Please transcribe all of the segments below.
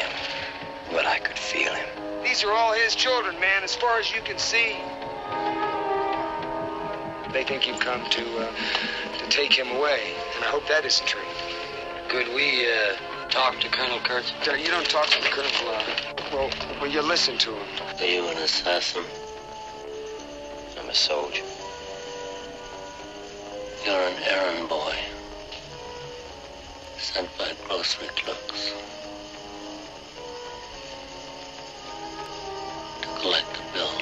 him, but I could feel him. These are all his children, man, as far as you can see. They think you've come to take him away, and I hope that isn't true. Could we talk to Colonel Kurtz? No, you don't talk to the Colonel. Well, you listen to him. Are you an assassin? I'm a soldier. You're an errand boy. Sent by grocery clerks to collect the bill.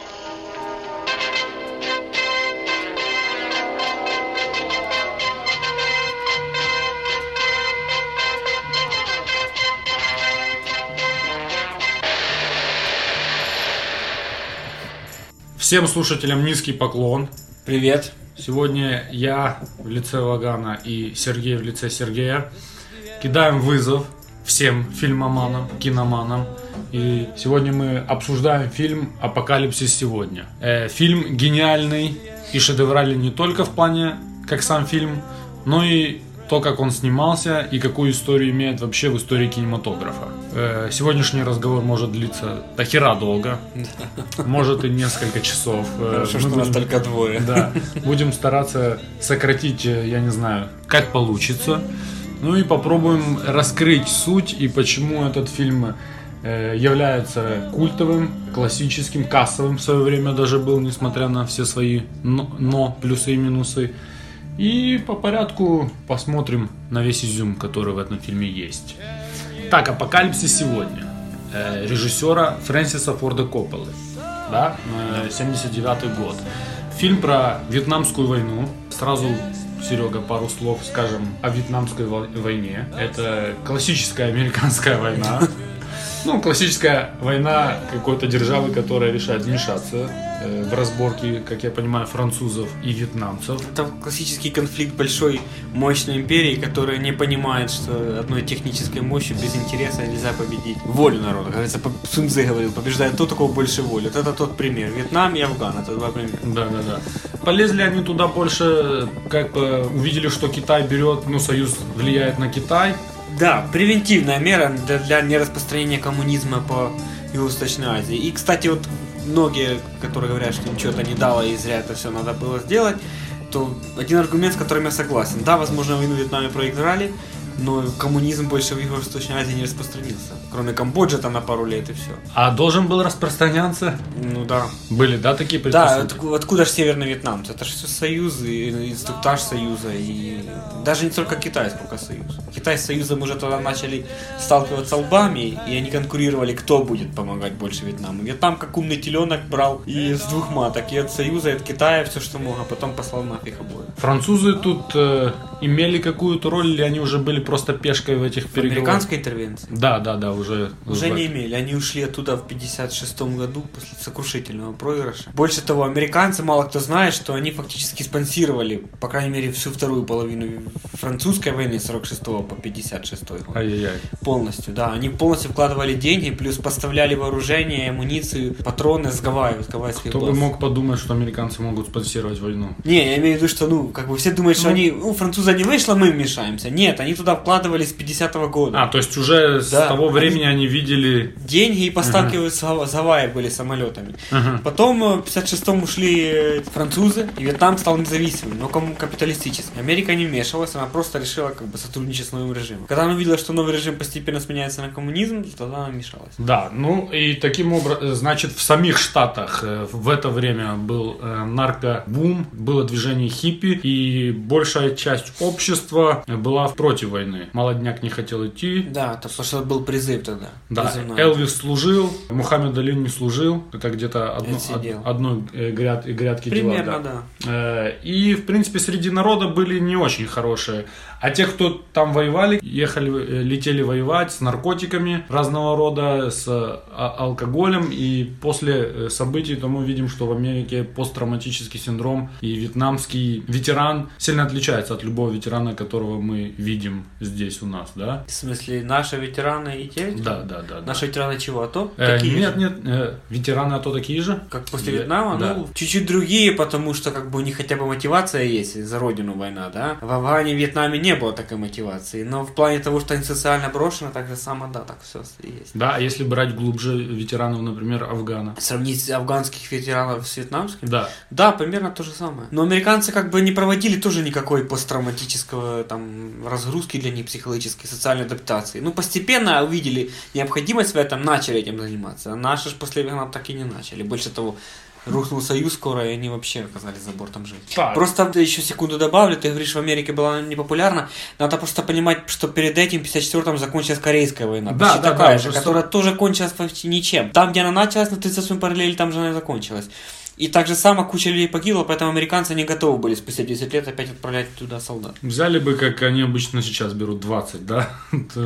Всем слушателям низкий поклон. Привет. Сегодня я в лице Лагана и Сергей в лице Сергея кидаем вызов всем фильмоманам, киноманам. И сегодня мы обсуждаем фильм «Апокалипсис сегодня». Фильм гениальный и шедевральный не только в плане, как сам фильм, но и то, как он снимался и какую историю имеет вообще в истории кинематографа. Сегодняшний разговор может длиться дохера долго, может и несколько часов. Хорошо, что нас только двое. Да, будем стараться сократить, я не знаю, как получится. Ну и попробуем раскрыть суть и почему этот фильм является культовым, классическим, кассовым в свое время даже был, несмотря на все свои но плюсы и минусы. И по порядку посмотрим на весь изюм, который в этом фильме есть. Так, «Апокалипсис сегодня» режиссера Фрэнсиса Форда Копполы, да, 79 год. Фильм про Вьетнамскую войну. Сразу, Серега, пару слов скажем о Вьетнамской войне. Это классическая американская война. Ну, классическая война какой-то державы, которая решает вмешаться в разборки, как я понимаю, французов и вьетнамцев. Это классический конфликт большой, мощной империи, которая не понимает, что одной технической мощью без интереса нельзя победить волю народа. Кажется, Сун Цзы говорил, побеждает тот, у кого больше воли. Вот это тот пример. Вьетнам и Афган, это два примера. Да. Полезли они туда больше, как бы увидели, что Китай берет, ну, Союз влияет на Китай. Да, превентивная мера для нераспространения коммунизма по Юго-Восточной Азии. И, кстати, вот многие, которые говорят, что им что-то не дало и зря это все надо было сделать, то один аргумент, с которым я согласен. Да, возможно, войну в Вьетнаме проиграли, но коммунизм больше в Юго-Восточной Азии не распространился. Кроме Камбоджи там на пару лет и все. А должен был распространяться? Ну да. Были, да, такие предпосылки? Да, откуда же северные вьетнамцы? Это же все союз, и инструктаж союза, и даже не только Китай, сколько союз. Китай с союзом уже тогда начали сталкиваться лбами, и они конкурировали, кто будет помогать больше Вьетнаму. Вьетнам как умный теленок брал и с двух маток, и от союза, и от Китая все, что мог, а потом послал нафиг обоих. Французы тут имели какую-то роль, или они уже были просто пешкой в этих переговорах? Американской интервенции? Да, Уже не имели. Они ушли оттуда в 56-м году после сокрушительного проигрыша. Больше того, американцы, мало кто знает, что они фактически спонсировали, по крайней мере, всю вторую половину французской войны 46 по 56 год. Ай-яй-яй. Полностью, да. Они полностью вкладывали деньги, плюс поставляли вооружение, амуницию, патроны с Гавайи. Кто бы мог подумать, что американцы могут спонсировать войну? Не, я имею в виду, что, все думают, что они, француза не вышло, мы вмешаемся. Нет, они туда вкладывались с 50-го года. А, то есть уже с того времени они видели... Деньги и поставки с Гавайи были самолетами. Потом в 56-м ушли французы, и Вьетнам стал независимым, но капиталистическим. Америка не вмешивалась, она просто решила сотрудничать с новым режимом. Когда она увидела, что новый режим постепенно сменяется на коммунизм, тогда она вмешалась. Да, и таким образом, значит, в самих Штатах в это время был наркобум, было движение хиппи, и большая часть общества была против войны. Молодняк не хотел идти. Да, потому что был призыв тогда. Да, призывной. Элвис служил, Мухаммед Али не служил, это где-то одной грядки дела. Примерно, да. И, в принципе, среди народа были не очень хорошие. А те, кто там воевали, летели воевать с наркотиками разного рода, с алкоголем. И после событий то мы видим, что в Америке посттравматический синдром и вьетнамский ветеран сильно отличается от любого ветерана, которого мы видим здесь у нас, да? В смысле, наши ветераны и те? Да. Наши ветераны чего? АТО? Нет, ветераны АТО такие же. Как после Вьетнама? Да. Чуть-чуть другие, потому что у них хотя бы мотивация есть за родину война, да? В Афгане, Вьетнаме нет. не было такой мотивации, но в плане того, что они социально брошены, так же само, да, так все есть. Да, а если брать глубже ветеранов, например, Афгана. Сравнить афганских ветеранов с вьетнамскими? Да. Да, примерно то же самое. Но американцы как бы не проводили тоже никакой посттравматического там разгрузки для них психологической, социальной адаптации. Ну, постепенно увидели необходимость в этом, начали этим заниматься. А наши же после войны так и не начали. Больше того, рухнул Союз скоро, и они вообще оказались за бортом жизни. Так. Просто еще секунду добавлю, ты говоришь, в Америке была непопулярна. Надо просто понимать, что перед этим, в 1954-м, закончилась Корейская война. Да, почти да, такая да, же, просто... которая тоже кончилась почти ничем. Там, где она началась, на 38-м параллели, там же она и закончилась. И так же само куча людей погибло, поэтому американцы не готовы были спустя 10 лет опять отправлять туда солдат. Взяли бы, как они обычно сейчас берут, 20, да?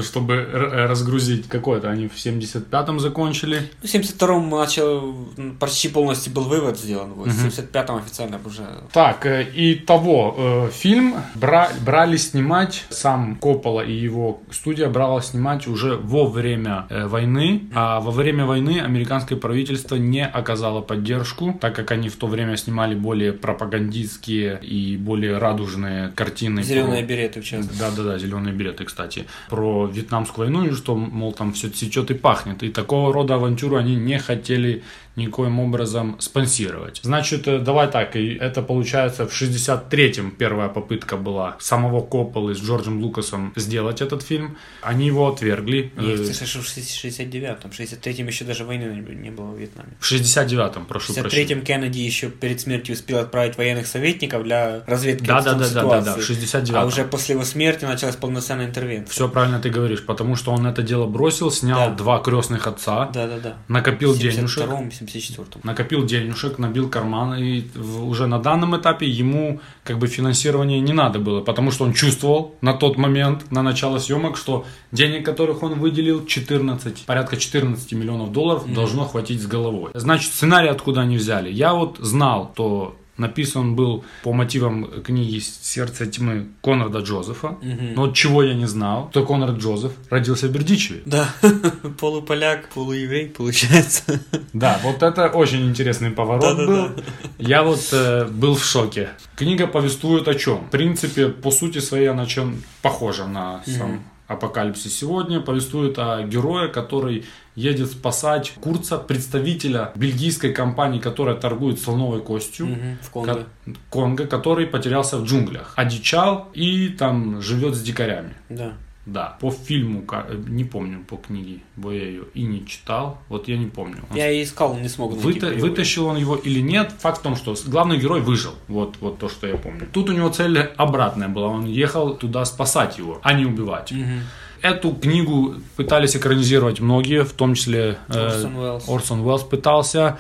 Чтобы разгрузить какое-то. Они в 75-м закончили. В 72-м начал, почти полностью был вывод сделан. В 75-м официально уже... Так, и того, фильм брали снимать, сам Коппола и его студия брала снимать уже во время войны. А во время войны американское правительство не оказало поддержку, так как они в то время снимали более пропагандистские и более радужные картины. Зеленые береты, в частности. Да-да-да, зеленые береты, кстати. Про Вьетнамскую войну и что, мол, там все цветет и пахнет. И такого рода авантюру они не хотели никоим образом спонсировать. Значит, давай так, и это получается в 63-м первая попытка была самого Копполы с Джорджем Лукасом сделать этот фильм. Они его отвергли. Нет, в 69-м, в 63-м еще даже войны не было в Вьетнаме. В 69-м, прошу прощения. В 63-м Кеннеди еще перед смертью успел отправить военных советников для разведки ситуации. Да, в 69-м. А уже после его смерти началась полноценная интервенция. Все правильно ты говоришь, потому что он это дело бросил, снял 2 крестных отца, накопил денежек. Накопил денежек, набил карман, и уже на данном этапе ему как бы финансирование не надо было, потому что он чувствовал на тот момент, на начало съемок, что денег, которых он выделил, порядка 14 миллионов долларов должно хватить с головой. Значит, сценарий откуда они взяли? Я вот знал, то написан был по мотивам книги «Сердце тьмы» Конрада Джозефа. Но чего я не знал, то Конрад Джозеф родился в Бердичеве. Да, полуполяк, полуеврей получается. Да, вот это очень интересный поворот был. Я вот был в шоке. Книга повествует о чем? В принципе, по сути своей она чем похожа на сам «Апокалипсис сегодня». Повествует о герое, который... едет спасать Курца, представителя бельгийской компании, которая торгует слоновой костью в Конго, который потерялся в джунглях, одичал и там живет с дикарями. Да. Да, по фильму, не помню, по книге, бо я ее и не читал, вот я не помню. Я и искал, не смог найти. Вытащил он его или нет, факт в том, что главный герой выжил, вот то, что я помню. Тут у него цель обратная была, он ехал туда спасать его, а не убивать. Эту книгу пытались экранизировать многие, в том числе Орсон Уэллс пытался,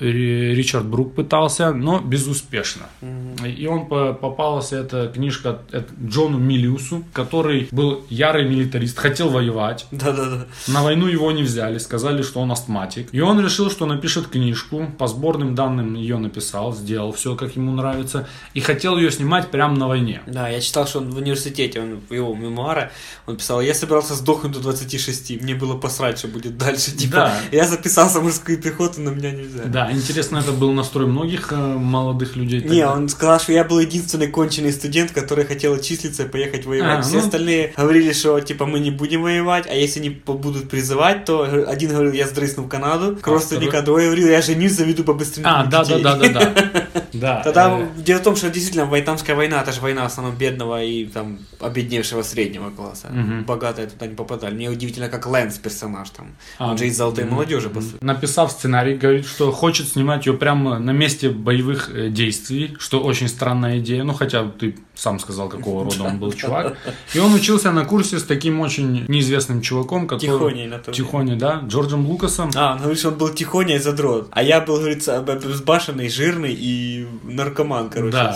Ричард Брук пытался, но безуспешно. И он попалась, эта книжка, Джону Милиусу, который был ярый милитарист, хотел воевать. На войну его не взяли, сказали, что он астматик. И он решил, что напишет книжку, по сборным данным ее написал, сделал все, как ему нравится, и хотел ее снимать прямо на войне. Да, я читал, что он в университете, его мемуары, он писал: я собирался сдохнуть до 26, мне было посрать, что будет дальше. Я записался в мужскую пехоту, но меня нельзя. Да, интересно, это был настрой многих молодых людей. Тогда. Не, он сказал, что я был единственный конченый студент, который хотел отчислиться и поехать воевать. Все остальные говорили, что типа мы не будем воевать, а если не будут призывать, то один говорил, я сдрысну в Канаду, родственника, другой говорил, я женюсь, заведу побыстрее. Да. Тогда дело в том, что действительно Вьетнамская война, это же война в основном бедного и там обедневшего среднего класса. Богатые туда не попадали. Мне удивительно, как Лэнс персонаж там. Он же из «Золотой молодежи», по сути. Написав сценарий, говорит, что хочет снимать ее прямо на месте боевых действий, что очень странная идея. Ну, хотя ты сам сказал, какого рода он был чувак. И он учился на курсе с таким очень неизвестным чуваком, который... Тихоней, да? Джорджем Лукасом. Он говорит, что он был тихоня и задрот. А я был, говорит, безбашенный, жирный и наркоман, короче.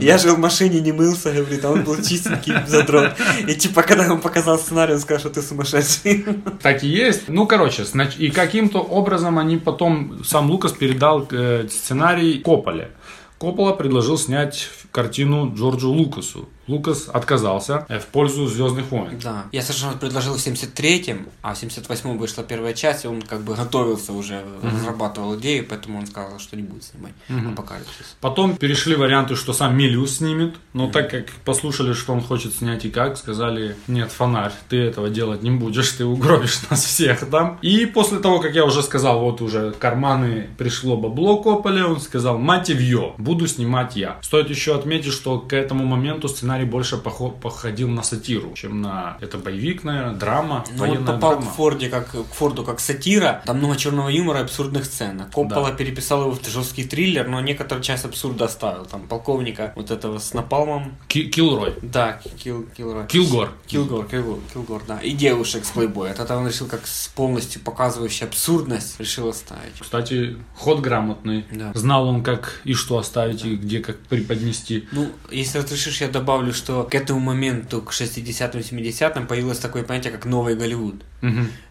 Я жил в машине, не мылся, говорит, а он был чистенький задрот. И типа, когда он показал сценарий, он сказал, что ты сумасшедший. Так и есть. Ну, короче, и каким-то образом они потом... Сам Лукас передал сценарий Копполе. Коппола предложил снять картину Джорджу Лукасу. Лукас отказался в пользу «Звездных войн». Да. Я совершенно предложил в 73-м, а в 78-м вышла первая часть, и он как бы готовился уже, разрабатывал идею, поэтому он сказал, что не будет снимать «Апокалипсис». Потом перешли варианты, что сам Милиус снимет, но так как послушали, что он хочет снять и как, сказали: нет, фонарь, ты этого делать не будешь, ты угробишь нас всех там. И после того, как я уже сказал, вот уже карманы пришло бабло Копполе, он сказал: мать вьё, буду снимать я. Стоит еще отметить, что к этому моменту сценарий больше походил на сатиру, чем на... Это боевик, наверное, драма, ну, военная драма. Он попал к Форду как сатира, там много черного юмора и абсурдных сцен. Коппола переписал его в жесткий триллер, но некоторую часть абсурда оставил. Там полковника вот этого с напалмом. Килрой. Да, Килрой. Килгор, да. И девушек с плейбой. От этого он решил, как полностью показывающий абсурдность, решил оставить. Кстати, ход грамотный. Да. Знал он, как и что оставить, и где как преподнести. Ну, если разрешишь, я добавлю, что к этому моменту, к 60-70-м, появилось такое понятие, как «Новый Голливуд».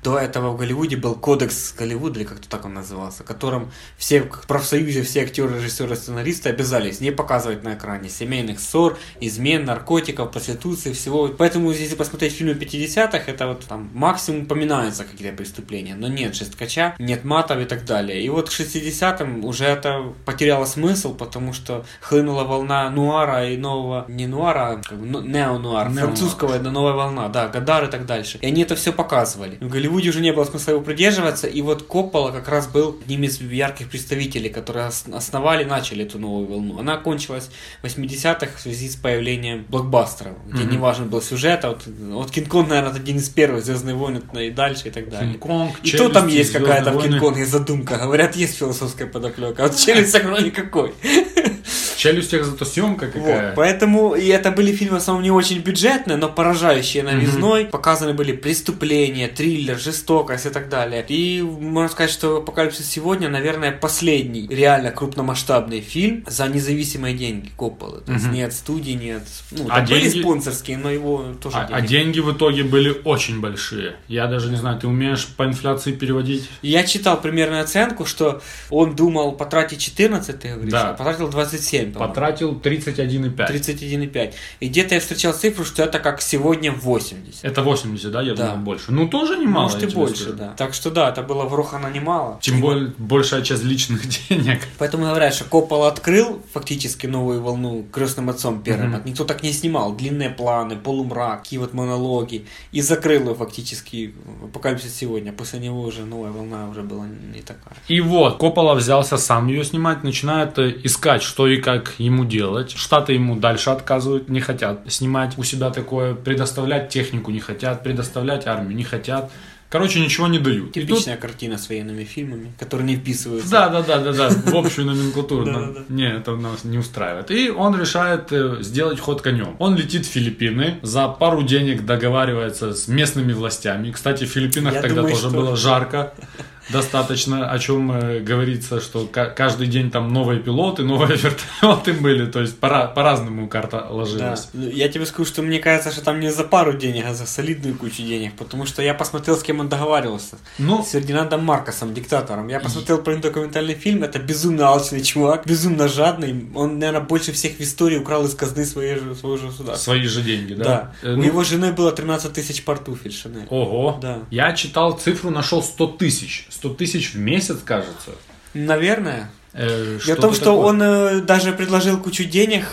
До этого в Голливуде был «Кодекс Голливуда», или как-то так он назывался, в котором все в профсоюзе, все актеры, режиссеры, сценаристы обязались не показывать на экране семейных ссор, измен, наркотиков, проституции, всего. Поэтому, если посмотреть фильмы 50-х, это вот там максимум упоминаются какие-то преступления, но нет жесткача, нет матов и так далее. И вот к 60-м уже это потеряло смысл, потому что хлынула волна нуара и нового, не нуара, а неонуар, французского, это новая волна, да, Гадар и так дальше. И они это все показывали. В Голливуде уже не было смысла его придерживаться, и вот Коппола как раз был одним из ярких представителей, которые основали, начали эту новую волну. Она кончилась в 80-х в связи с появлением блокбастеров, где не важен был сюжет, а вот Кинг-Конг, наверное, один из первых, «Звездные войны» и дальше и так далее. Кинг-Конг, и то там есть какая-то в Кинг-Конге задумка, говорят, есть философская подоплека, а вот «Челюсть» никакой. «Челюстях» зато съемка какая. Вот, поэтому, и это были фильмы в основном не очень бюджетные, но поражающие новизной. Показаны были преступления, триллер, жестокость и так далее. И можно сказать, что «Апокалипсис сегодня», наверное, последний реально крупномасштабный фильм за независимые деньги Копполы. То есть нет студии, нет... Ну, там были спонсорские, но его тоже деньги. А деньги в итоге были очень большие. Я даже не знаю, ты умеешь по инфляции переводить? Я читал примерную оценку, что он думал потратить 14, ты говоришь, а потратил 27. Потратил 31,5. 31,5. И где-то я встречал цифру, что это как сегодня 80. Это 80, да? Я думал, больше. Ну, тоже немало. Может, и больше, скажу. Да. Так что да, это было врухано немало. Тем более, большая часть личных денег. Поэтому говорят, что Коппола открыл фактически новую волну «Крестным отцом» первым. Никто так не снимал. Длинные планы, полумрак, такие вот монологи. И закрыл его фактически «Апокалипсис сегодня». После него уже новая волна уже была не такая. И вот, Коппола взялся сам ее снимать, начинает искать, что и как ему делать. Штаты ему дальше отказывают, не хотят снимать у себя такое, предоставлять технику не хотят, предоставлять армию не хотят. Короче, ничего не дают. Типичная картина с военными фильмами, которые не вписываются. Да, в общую номенклатуру. Не, это нас не устраивает. И он решает сделать ход конем. Он летит в Филиппины, за пару денег договаривается с местными властями. Кстати, в Филиппинах тогда тоже было жарко. Достаточно, о чем говорится, что каждый день там новые пилоты, новые вертолеты были, то есть по-разному карта ложилась. Да. Я тебе скажу, что мне кажется, что там не за пару денег, а за солидную кучу денег, потому что я посмотрел, с кем он договаривался. С Фердинандом Маркосом, диктатором. Я посмотрел про него документальный фильм, это безумно алчный чувак, безумно жадный, он, наверное, больше всех в истории украл из казны своего же государства. Свои же деньги, да? Да. У его жены было 13 тысяч портуфель Шанель. Ого! Да. Я читал цифру, нашел 100 тысяч. 100 тысяч в месяц, кажется. Наверное. Дело в том, что такое? Он даже предложил кучу денег,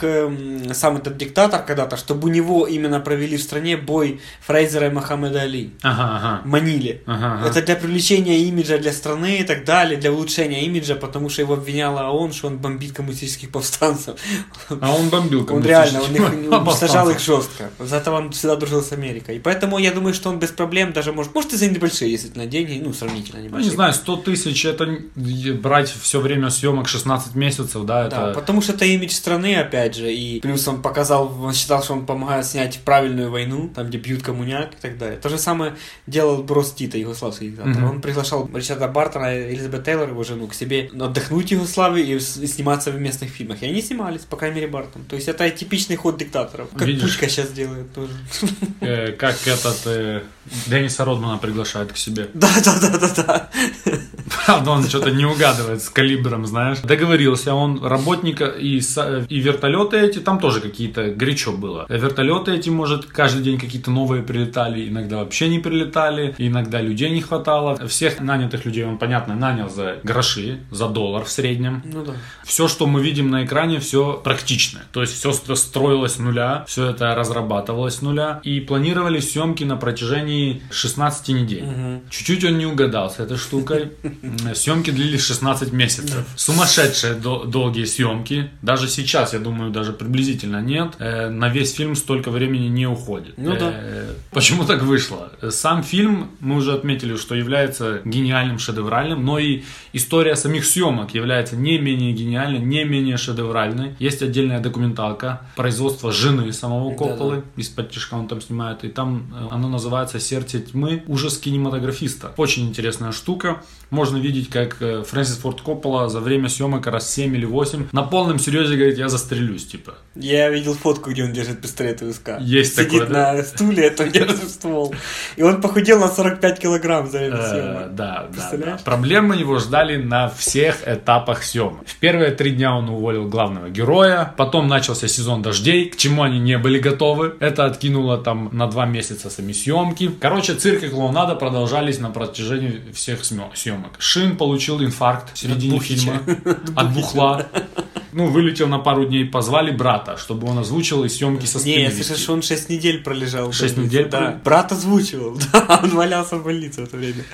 сам этот диктатор когда-то, чтобы у него именно провели в стране бой Фрейзера и Мохаммеда Али. Манили. Это для привлечения имиджа для страны и так далее, для улучшения имиджа, потому что его обвиняла ООН, что он бомбит коммунистических повстанцев. А он бомбил коммунистических повстанцев. Он реально, он их уничтожал их жестко. За это он всегда дружил с Америкой. И поэтому я думаю, что он без проблем даже может и за небольшие, действительно, деньги, ну, сравнительно небольшие. Ну, не знаю, 100 тысяч, это брать все время съемки, 16 месяцев, да, это... Да, потому что это имидж страны, опять же, и плюс он показал, он считал, что он помогает снять правильную войну, там, где бьют коммуняк и так далее. То же самое делал Брос Тита, югославский диктатор. Он приглашал Ричарда Бартона и Элизабет Тейлор, его жену, к себе отдохнуть в Югославии и сниматься в местных фильмах. И они снимались, по крайней мере, Бартон. То есть это типичный ход диктаторов. Как Пучка сейчас делает тоже. Как Денниса Родмана приглашает к себе. Да. правда, он что-то не угадывает с калибром, знаешь. Договорился он работника и вертолеты эти, там тоже какие-то, горячо было. Вертолеты эти, может, каждый день какие-то новые прилетали, иногда вообще не прилетали, иногда людей не хватало. Всех нанятых людей он, понятно, нанял за гроши, за $1 в среднем. Ну да. Все, что мы видим на экране, все практично. То есть все строилось с нуля, все это разрабатывалось с нуля. И планировали съемки на протяжении 16 недель. Угу. Чуть-чуть он не угадал с этой штукой. Съемки длились 16 месяцев. Сумасшедшие долгие съемки. Даже сейчас, я думаю, даже приблизительно нет. На весь фильм столько времени не уходит. Ну да. Почему так вышло? Сам фильм, мы уже отметили, что является гениальным, шедевральным, но и история самих съемок является не менее гениальной, не менее шедевральной. Есть отдельная документалка производства жены самого Копполы. Да-да. Из-под тишка он там снимает. И там она называется «Сердце тьмы. Ужас кинематографиста». Очень интересная штука. Можно видеть, как Фрэнсис Форд Коппола за время съемок раз 7 или 8 на полном серьезе говорит: я застрелюсь, типа. Я видел фотку, где он держит пистолет у виска. Есть такое. Сидит на стуле, это держит ствол. И он похудел на 45 килограмм за время съемок. Да. Проблемы его ждали на всех этапах съемок. В первые 3 дня он уволил главного героя, потом начался сезон дождей, к чему они не были готовы. Это откинуло там на 2 месяца сами съемки. Короче, цирк и клоунада продолжались на протяжении всех съемок. Шин получил инфаркт в середине фильма от бухла. Вылетел на пару дней, позвали брата, чтобы он озвучил и съемки со спины. Не, слышишь, что он 6 недель пролежал. 6 недель? Да. Брат озвучивал, да, он валялся в больнице в это время.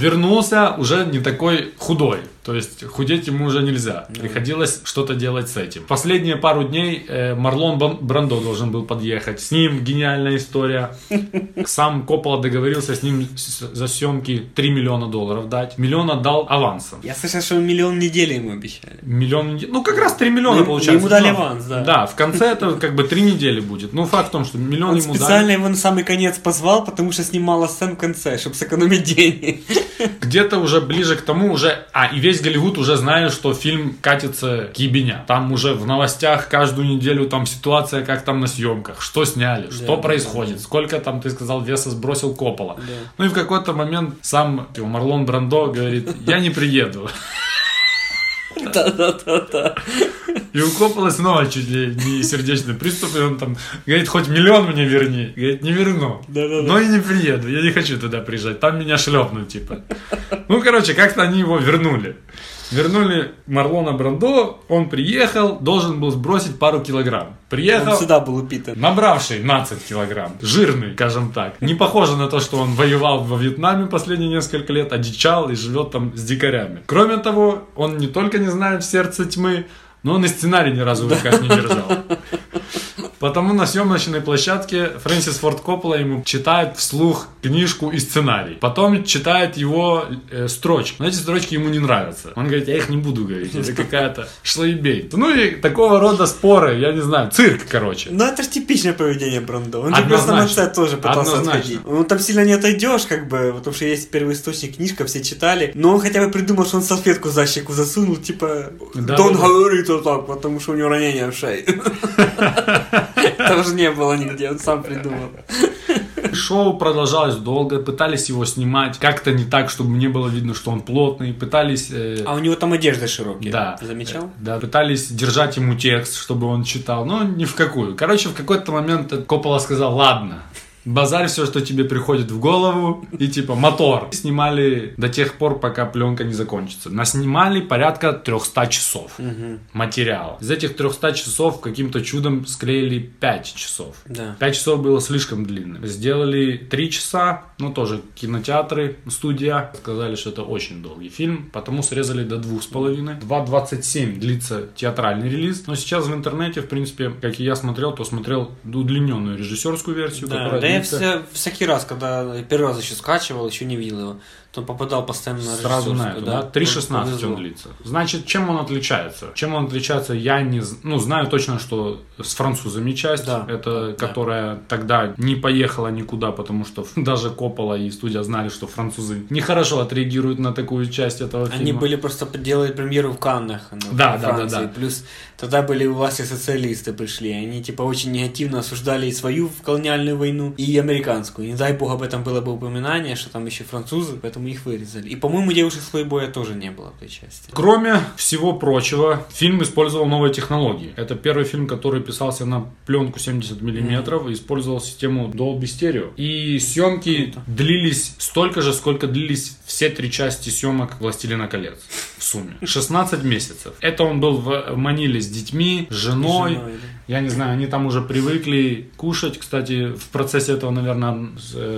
Вернулся уже не такой худой. То есть худеть ему уже нельзя. Приходилось что-то делать с этим. Последние пару дней Марлон Брандо должен был подъехать. С ним гениальная история. Сам Коппола договорился с ним за съемки $3 миллиона дать. $1 миллион отдал авансом. Я слышал, что $1 миллион в неделю ему обещали. Как раз $3 миллиона получается. Ему дали аванс, да. Да, в конце это 3 недели будет. Факт в том, что $1 миллион ему дали. Специально его на самый конец позвал, потому что снимала сцен в конце, чтобы сэкономить денег. Где-то уже ближе к тому уже... и весь Голливуд уже знает, что фильм катится к ебеня. Там уже в новостях каждую неделю там ситуация, как там на съемках, что сняли, что происходит, сколько там, ты сказал, веса сбросил Коппола. Да. И в какой-то момент сам Марлон Брандо говорит: я не приеду. Да. И у Копполы снова чуть ли не сердечный приступ, и он там говорит: хоть $1 миллион мне верни. Говорит: не верну. Да. Но и не приеду, я не хочу туда приезжать, там меня шлепнут, типа. Как-то они его вернули. Вернули Марлона Брандо, он приехал, должен был сбросить пару килограмм. Приехал, он всегда был упитан, набравший 15 килограмм, жирный, скажем так. Не похоже на то, что он воевал во Вьетнаме последние несколько лет, одичал и живет там с дикарями. Кроме того, он не только не знает «Сердце тьмы», но он и сценарий ни разу в руках не держал. Потому на съемочной площадке Фрэнсис Форд Коппола ему читает вслух книжку и сценарий. Потом читает его строчки. Но эти строчки ему не нравятся. Он говорит: я их не буду говорить, это какая-то шлоебейка. И такого рода споры, я не знаю, цирк, короче. Это же типичное поведение Брандо. Он же просто на сцене тоже пытался отходить. Там сильно не отойдешь, потому что есть первоисточник, книжка, все читали. Но он хотя бы придумал, что он салфетку за щеку засунул, Дон говорит вот так, потому что у него ранение в шее. Этого же не было нигде, он сам придумал. Шоу продолжалось долго, пытались его снимать как-то не так, чтобы не было видно, что он плотный, пытались... А у него там одежда широкие, да. Ты замечал? Да, пытались держать ему текст, чтобы он читал, но ни в какую. В какой-то момент Коппола сказал: ладно, базарь все, что тебе приходит в голову, и мотор. Снимали до тех пор, пока пленка не закончится. Наснимали порядка 300 часов материала. Из этих 300 часов каким-то чудом склеили 5 часов. Да. 5 часов было слишком длинным. Сделали 3 часа, тоже кинотеатры, студия. Сказали, что это очень долгий фильм, потому срезали до 2,5. 2,27 длится театральный релиз. Но сейчас в интернете, в принципе, как и я смотрел, то смотрел удлиненную режиссерскую версию, которая... Я всякий раз, когда первый раз еще скачивал, еще не видел его, то попадал постоянно на сразу на это, да? 3.16 он длится. Значит, чем он отличается? Я не знаю точно, что с французами часть, да. Это, которая тогда не поехала никуда, потому что даже Коппола и студия знали, что французы нехорошо отреагируют на такую часть этого фильма. Они были просто делали премьеру в Каннах, Франции. Плюс тогда были у вас и социалисты пришли, они очень негативно осуждали и свою колониальную войну, и американскую. Не дай бог об этом было бы упоминание, что там еще французы, поэтому по-моему, их вырезали. И, по-моему, девушек с плейбоя тоже не было в той части. Кроме всего прочего, фильм использовал новые технологии. Это первый фильм, который писался на пленку 70 миллиметров и использовал систему Dolby Stereo. И съемки длились столько же, сколько длились все три части съемок «Властелина колец» в сумме. 16 месяцев. Это он был в Маниле с детьми, с женой. Я не знаю, они там уже привыкли кушать. Кстати, в процессе этого, наверное,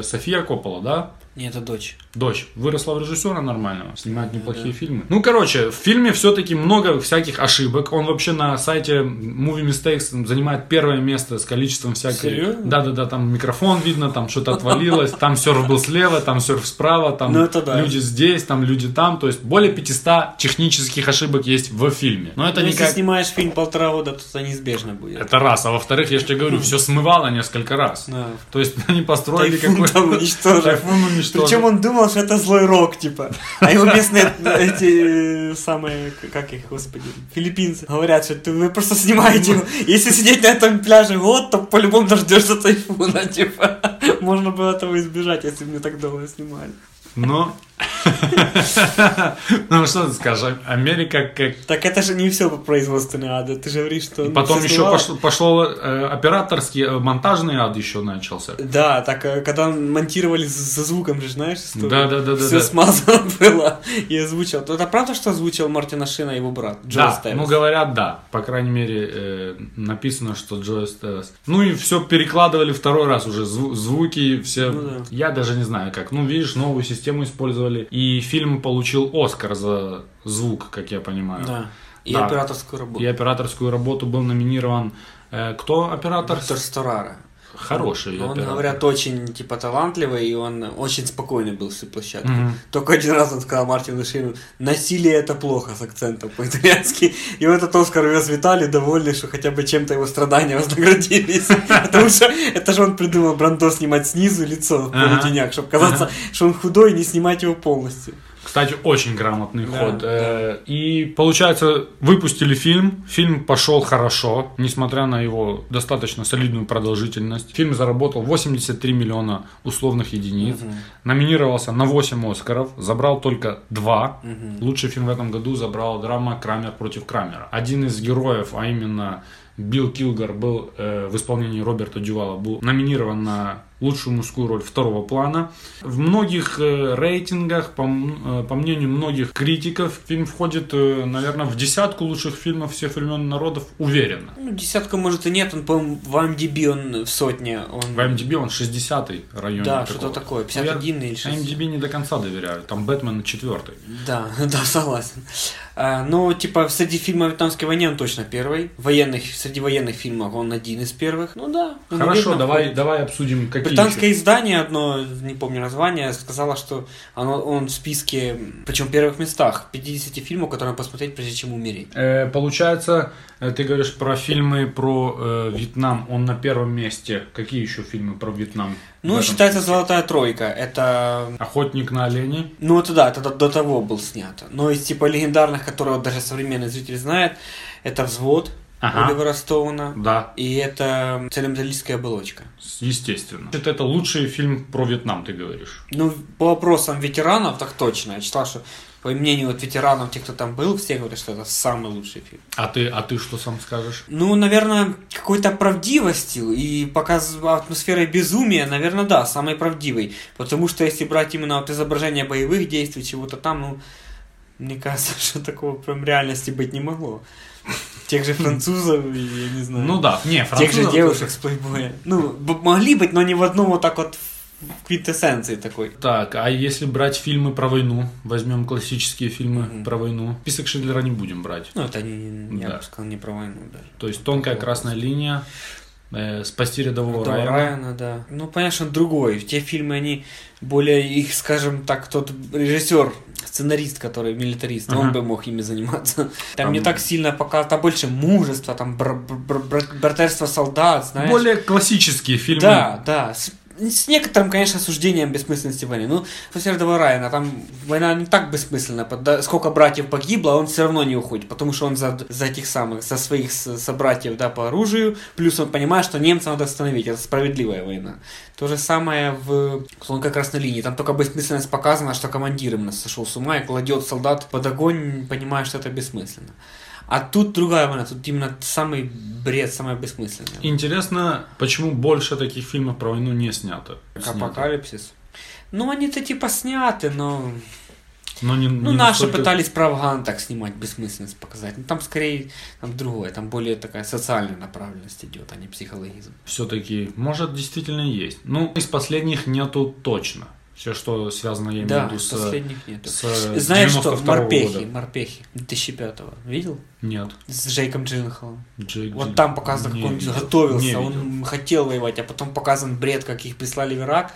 София Коппола, да? Нет, это дочь. Дочь. Выросла в режиссера нормального. Снимает неплохие фильмы. Ну, короче, в фильме все-таки много всяких ошибок. Он вообще на сайте Movie Mistakes занимает первое место с количеством всяких... Серьезно? Да-да-да, там микрофон видно, там что-то отвалилось, там серф был слева, там серф справа, там люди здесь, там люди там. То есть более 500 технических ошибок есть в фильме. Но это не как... Если снимаешь фильм 1,5 года, то это неизбежно будет. Это раз. А во-вторых, я же тебе говорю, все смывало несколько раз. То есть они построили какой-то... Тайфун уничтожили. Причем он думал, что это злой рок, типа. А его местные эти самые, как их, господи, филиппинцы, говорят, что вы просто снимаете. Если сидеть на этом пляже год, то по-любому дождешься тайфуна, типа. Можно было этого избежать, если бы мне так долго снимали. Но... Ну что ты скажешь, Америка как... Так это же не все по производственной ад, ты же говоришь, что... Потом еще пошел операторский, монтажный ад еще начался. Да, так когда монтировали за звуком же, знаешь, да. Все смазано было и озвучил. Это правда, что озвучил Мартина Шина его брат, Джо Эстевес? Да, ну говорят, да, по крайней мере написано, что Джо Эстевес. Ну и все перекладывали второй раз уже, звуки все, я даже не знаю как. Ну видишь, новую систему использовали. И фильм получил «Оскар» за звук, как я понимаю. Да. И операторскую работу. И операторскую работу был номинирован... Кто оператор? Доктор Старара. Хороший оператор. Он, говорят, очень типа талантливый, и он очень спокойный был с этой площадкой. Только один раз он сказал Мартину Шину: насилие — это плохо, с акцентом по-итальянски. И вот этот Оскар его светали, довольны, что хотя бы чем-то его страдания вознаградились. Потому что это же он придумал Брандо снимать снизу лицо в полутенях, чтобы казаться, что он худой, и не снимать его полностью. Кстати, очень грамотный ход. Да. И, получается, выпустили фильм. Фильм пошел хорошо, несмотря на его достаточно солидную продолжительность. Фильм заработал 83 миллиона условных единиц. Номинировался на 8 Оскаров. Забрал только 2. Лучший фильм в этом году забрала драма «Крамер против Крамера». Один из героев, а именно... Билл Килгар был в исполнении Роберта Дювала был номинирован на лучшую мужскую роль второго плана. В многих рейтингах, по мнению многих критиков, фильм входит, наверное, в 10 лучших фильмов всех времен и народов уверенно. Ну, 10, может, и нет, он, по-моему, в IMDb он в сотне. В IMDb он 60-й район. Да, такого. Что-то такое, 51 или 60. IMDb не до конца доверяю, там Бэтмен 4-й. Да, согласен. Но, типа, среди фильмов о Вьетнамской войне он точно первый. Среди военных фильмов он один из первых. Ну да. Хорошо, давай обсудим, какие. Британское издание одно, не помню название, сказало, что он в списке, причем в первых местах, 50 фильмов, которые посмотреть, прежде чем умереть. Получается, ты говоришь про фильмы про Вьетнам, он на первом месте. Какие еще фильмы про Вьетнам? Ну, считается списке? Золотая тройка. Это... Охотник на оленей. Ну, это да, это до того был снято. Но из типа легендарных, которые даже современный зритель знает, это «Взвод». Оливера Стоуна. Да. И это «Цельнометаллическая оболочка». Естественно. Это лучший фильм про Вьетнам, ты говоришь. Ну, по вопросам ветеранов, так точно. Я читал, что по мнению вот ветеранов, тех, кто там был, все говорят, что это самый лучший фильм. А ты что сам скажешь? Ну, наверное, какой-то правдивостью и показ атмосферой безумия, наверное, да, самый правдивый. Потому что если брать именно вот изображение боевых действий, чего-то там, ну, мне кажется, что такого прям реальности быть не могло. Тех же французов, я не знаю. Ну да, не, французов. Тех же девушек с плейбоя. Ну, могли быть, но не в одном вот так вот квинтэссенции такой. Так, а если брать фильмы про войну, возьмем классические фильмы про войну. Список Шиндлера не будем брать. Ну, это не, я бы сказал, не про войну даже. То есть тонкая красная линия, спасти рядового Райана, да. Ну, конечно, другой. Те фильмы, они более, их, скажем так, тот режиссер, сценарист, который милитарист, он бы мог ими заниматься. Там не так сильно пока, там больше мужества, там братерство солдат, знаешь. Более классические фильмы. Да, С некоторым, конечно, осуждением бессмысленности войны. Ну, Фосердова Райана, там война не так бессмысленна. Сколько братьев погибло, он все равно не уходит, потому что он за тех самых, за своих собратьев, да, по оружию, плюс он понимает, что немцам надо остановить, это справедливая война. То же самое в «Слонка красной линии», там только бессмысленность показана, что командир именно сошел с ума и кладет солдат под огонь, понимая, что это бессмысленно. А тут другая война, тут именно самый бред, самое бессмысленное. Интересно, почему больше таких фильмов про войну не снято? Как «Апокалипсис». Ну, они-то типа сняты, но не, ну, не наши настолько... пытались про Афган так снимать, бессмысленность показать. Ну, там скорее там другое, там более такая социальная направленность идет, а не психологизм. Все-таки, может, действительно есть. Ну, из последних нету точно. Все, что связано, я имею в виду, с... Да, последних нету. Знаешь что, «Морпехи» 2005-го, видел? Нет. С Джейком Джилленхолом. Вот там показано, как он готовился, он хотел воевать, а потом показан бред, как их прислали в Ирак,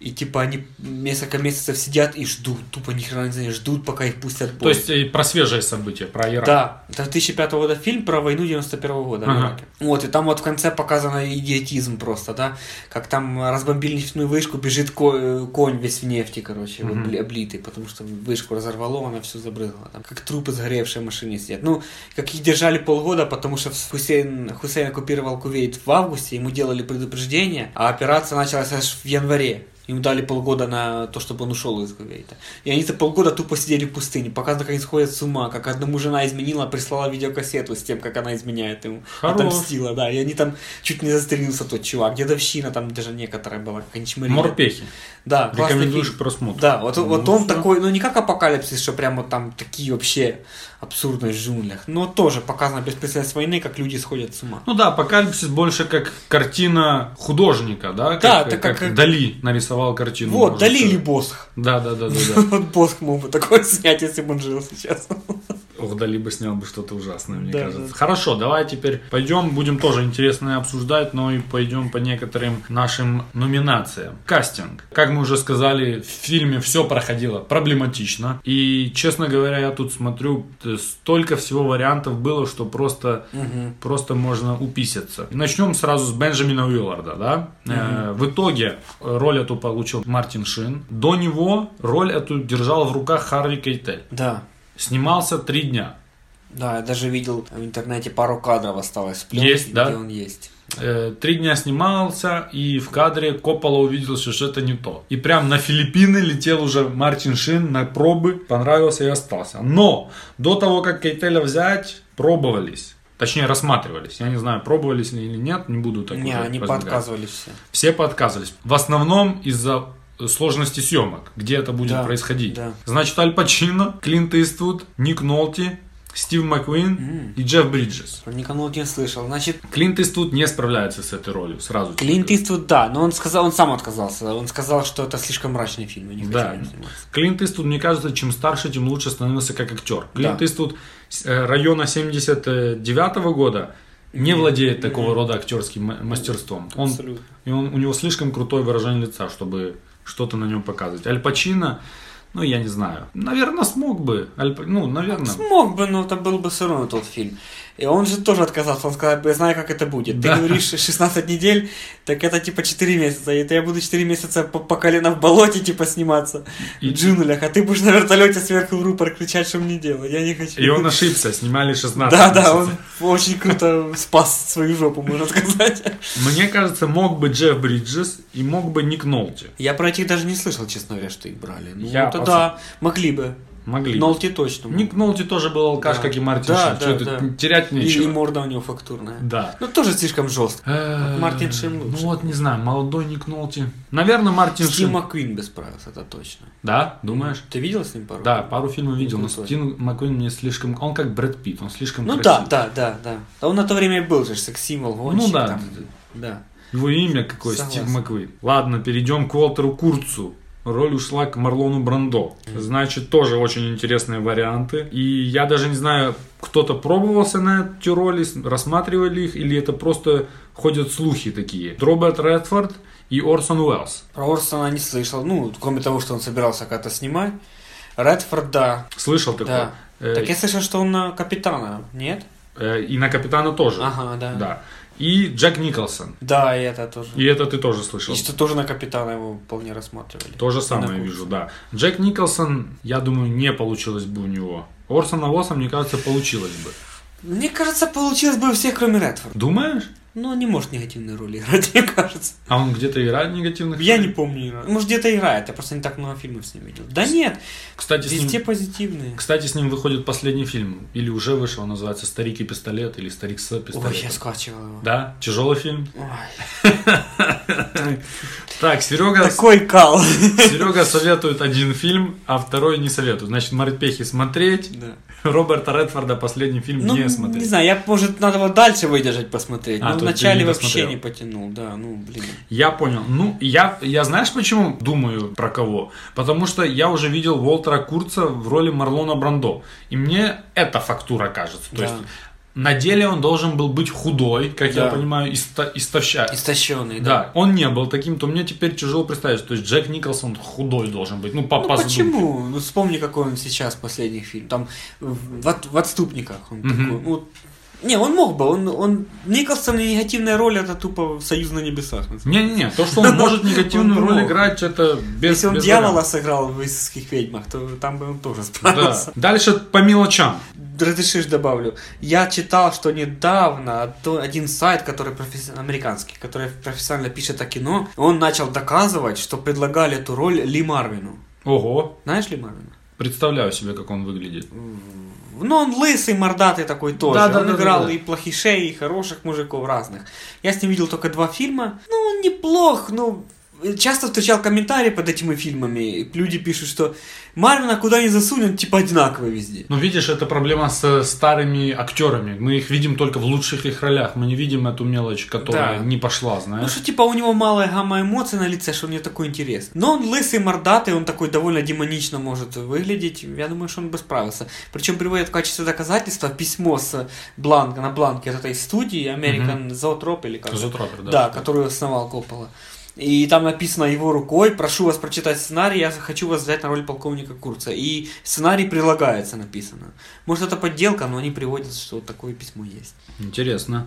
и типа они несколько месяцев сидят и ждут, тупо ни хрена не знают, ждут, пока их пустят в бой. То есть про свежие события, про Ирак. Да, это 2005 года фильм про войну 91 года в Ираке. Вот, и там вот в конце показан идиотизм просто, да, как там разбомбили нефтяную вышку, бежит конь весь в нефти, короче, вот, облитый, потому что вышку разорвало, она все забрызгала, там, как трупы сгоревшие в машине сидят. Ну, как их держали полгода, потому что Хусейн оккупировал Кувейт в августе, ему делали предупреждение, а операция началась аж в январе. Им дали полгода на то, чтобы он ушел из Кувейта. И они за полгода тупо сидели в пустыне, показано, как они сходят с ума, как одному жена изменила, прислала видеокассету с тем, как она изменяет ему. Хорош. Отомстила, да. И они там чуть не застрелился тот чувак. Дедовщина там даже некоторая была, как они чморили. «Морпехи». Да, рекомендуешь к просмотру. Да, вот он такой, ну не как «Апокалипсис», что прямо там такие вообще абсурдные в джунглях, но тоже показана беспрецедентность войны, как люди сходят с ума. Ну да, «Апокалипсис» больше как картина художника, да? Да, это как Дали нарисовал картину. Вот, Дали или Босх. Да. Вот Босх мог бы такое снять, если бы он жил сейчас. Ох, Дали бы снял бы что-то ужасное, мне кажется. Да. Хорошо, давай теперь пойдем, будем тоже интересное обсуждать, но и пойдем по некоторым нашим номинациям. Кастинг. Как мы уже сказали, в фильме все проходило проблематично. И, честно говоря, я тут смотрю, столько всего вариантов было, что просто можно уписаться. Начнем сразу с Бенджамина Уилларда, да? В итоге роль эту получил Мартин Шин. До него роль эту держал в руках Харви Кейтель. Да. Снимался 3 дня. Да, я даже видел в интернете, пару кадров осталось с пленки, есть, да? Где он есть. 3 дня снимался, и в кадре Коппола увидел, что что-то не то. И прям на Филиппины летел уже Мартин Шин на пробы, понравился и остался. Но до того, как Кейтеля взять, пробовались. Точнее, рассматривались. Я не знаю, пробовались или нет, не буду так говорить. Не, они подказывались все. Все подказывались. В основном из-за сложности съемок, где это будет происходить. Да. Значит, Аль Пачино, Клинт Иствуд, Ник Нолти, Стив Маккуин и Джефф Бриджес. Про Ник Нолти не слышал. Значит, Клинт Иствуд не справляется с этой ролью сразу. Клинт Иствуд, да, но он сам отказался. Он сказал, что это слишком мрачный фильм. Не хотели сниматься. Клинт Иствуд, мне кажется, чем старше, тем лучше становился как актер. Клинт Иствуд района 79-го года не владеет такого рода актерским мастерством. У него слишком крутое выражение лица, чтобы что-то на нем показывать. Аль Пачино, ну я не знаю, наверное, смог бы. Смог бы, но это был бы все равно тот фильм. И он же тоже отказался, он сказал, я знаю, как это будет. Да. Ты говоришь 16 недель, так это типа 4 месяца. И то я буду 4 месяца по колено в болоте типа сниматься в джунглях, а ты будешь на вертолете сверху в рупор кричать, что мне делать, я не хочу. И он ошибся, снимали 16 месяцев. Да, он очень круто спас свою жопу, можно сказать. Мне кажется, мог бы Джефф Бриджес и мог бы Ник Нолти. Я про этих даже не слышал, честно говоря, что их брали. Ну это да, могли бы. Нолти точно. Ник Нолти тоже был алкаш, как и Мартин Шин. Терять нечего. И морда у него фактурная. Да. Но тоже слишком жестко. Мартин Шин лучше. Ну вот, не знаю, молодой Ник Нолти. Наверное, Мартин Шин. Стив Маккуин бы справился, это точно. Да? Думаешь? Ты видел с ним пару? Да, пару фильмов видел, но Стив Маккуин не слишком... Он как Брэд Питт, он слишком красивый. Да. Он на то время и был же секс-символ, гонщик. Ну да. Его имя какое, Стив Маккуин. Ладно, перейдем к Уолтеру Курцу. Роль ушла к Марлону Брандо. Значит, тоже очень интересные варианты. И я даже не знаю, кто-то пробовался на эти роли, рассматривали их, или это просто ходят слухи такие. Роберт Редфорд и Орсон Уэллс. Про Орсона не слышал. Ну, кроме того, что он собирался как-то снимать. Редфорд, да. Слышал такое? Да. Так я слышал, что он на капитана, нет? И на капитана тоже. Ага, да. и Джек Николсон. Да, и это тоже. И это ты тоже слышал. И что тоже на капитана его вполне рассматривали. То же самое вижу, да. Джек Николсон, я думаю, не получилось бы у него. Орсона Уэллса, мне кажется, получилось бы. Мне кажется, получилось бы у всех, кроме Редфорда. Думаешь? Ну, он не может негативные роли играть, мне кажется. А он где-то играет негативных ролей? Я не помню. Может, где-то играет, я просто не так много фильмов с ним видел. Да нет, кстати, везде ним... позитивные. Кстати, с ним выходит последний фильм, или уже вышел, он называется «Старик и пистолет» или «Старик с пистолетом». Ой, я скачивал его. Да? Тяжелый фильм? Ой. Так, Серега... Такой кал. Серега советует один фильм, а второй не советует. Значит, «Морпехи» смотреть, Роберта Редфорда последний фильм не смотреть. Не знаю, я, может, надо было дальше выдержать посмотреть. Вначале вообще не потянул, да, ну, блин. Я понял. Ну, я знаешь, почему думаю про кого? Потому что я уже видел Уолтера Курца в роли Марлона Брандо. И мне эта фактура кажется. То есть, на деле он должен был быть худой, как я понимаю, истощенный. Да, он не был таким, то мне теперь тяжело представить. То есть, Джек Николсон худой должен быть. Ну, почему? Ну, вспомни, какой он сейчас в последних фильмах. Там, в «Отступниках» он такой, вот... Не, он мог бы, он Николсон и негативная роль — это тупо «Союз на небесах». Не-не-не, то, что он может негативную роль играть, это без... Если он дьявола сыграл в «Иисусских ведьмах», то там бы он тоже справился. Дальше по мелочам. Разрешишь, добавлю. Я читал, что недавно один сайт, который американский, который профессионально пишет о кино, он начал доказывать, что предлагали эту роль Ли Марвину. Ого. Знаешь Ли Марвина? Представляю себе, как он выглядит. Ну, он лысый, мордатый такой тоже. Да, он играл и плохишей, и хороших мужиков разных. Я с ним видел только 2 фильма. Ну, он неплох, но... Часто встречал комментарии под этими фильмами. Люди пишут, что Марвина куда ни засунет, типа одинаково везде. Ну, видишь, это проблема со старыми актерами. Мы их видим только в лучших их ролях. Мы не видим эту мелочь, которая не пошла, знаешь. Ну, что типа у него малая гамма эмоций на лице, что у него такой интерес. Но он лысый, мордатый, он такой довольно демонично может выглядеть. Я думаю, что он бы справился. Причем приводит в качестве доказательства письмо с бланка, на бланке от этой студии American Zoetrope или как-то. Zoetrope, да. Да, которую основал Коппола. И там написано его рукой: прошу вас прочитать сценарий, я хочу вас взять на роль полковника Курца. И сценарий прилагается, написано. Может, это подделка, но они приводят, что вот такое письмо есть. Интересно.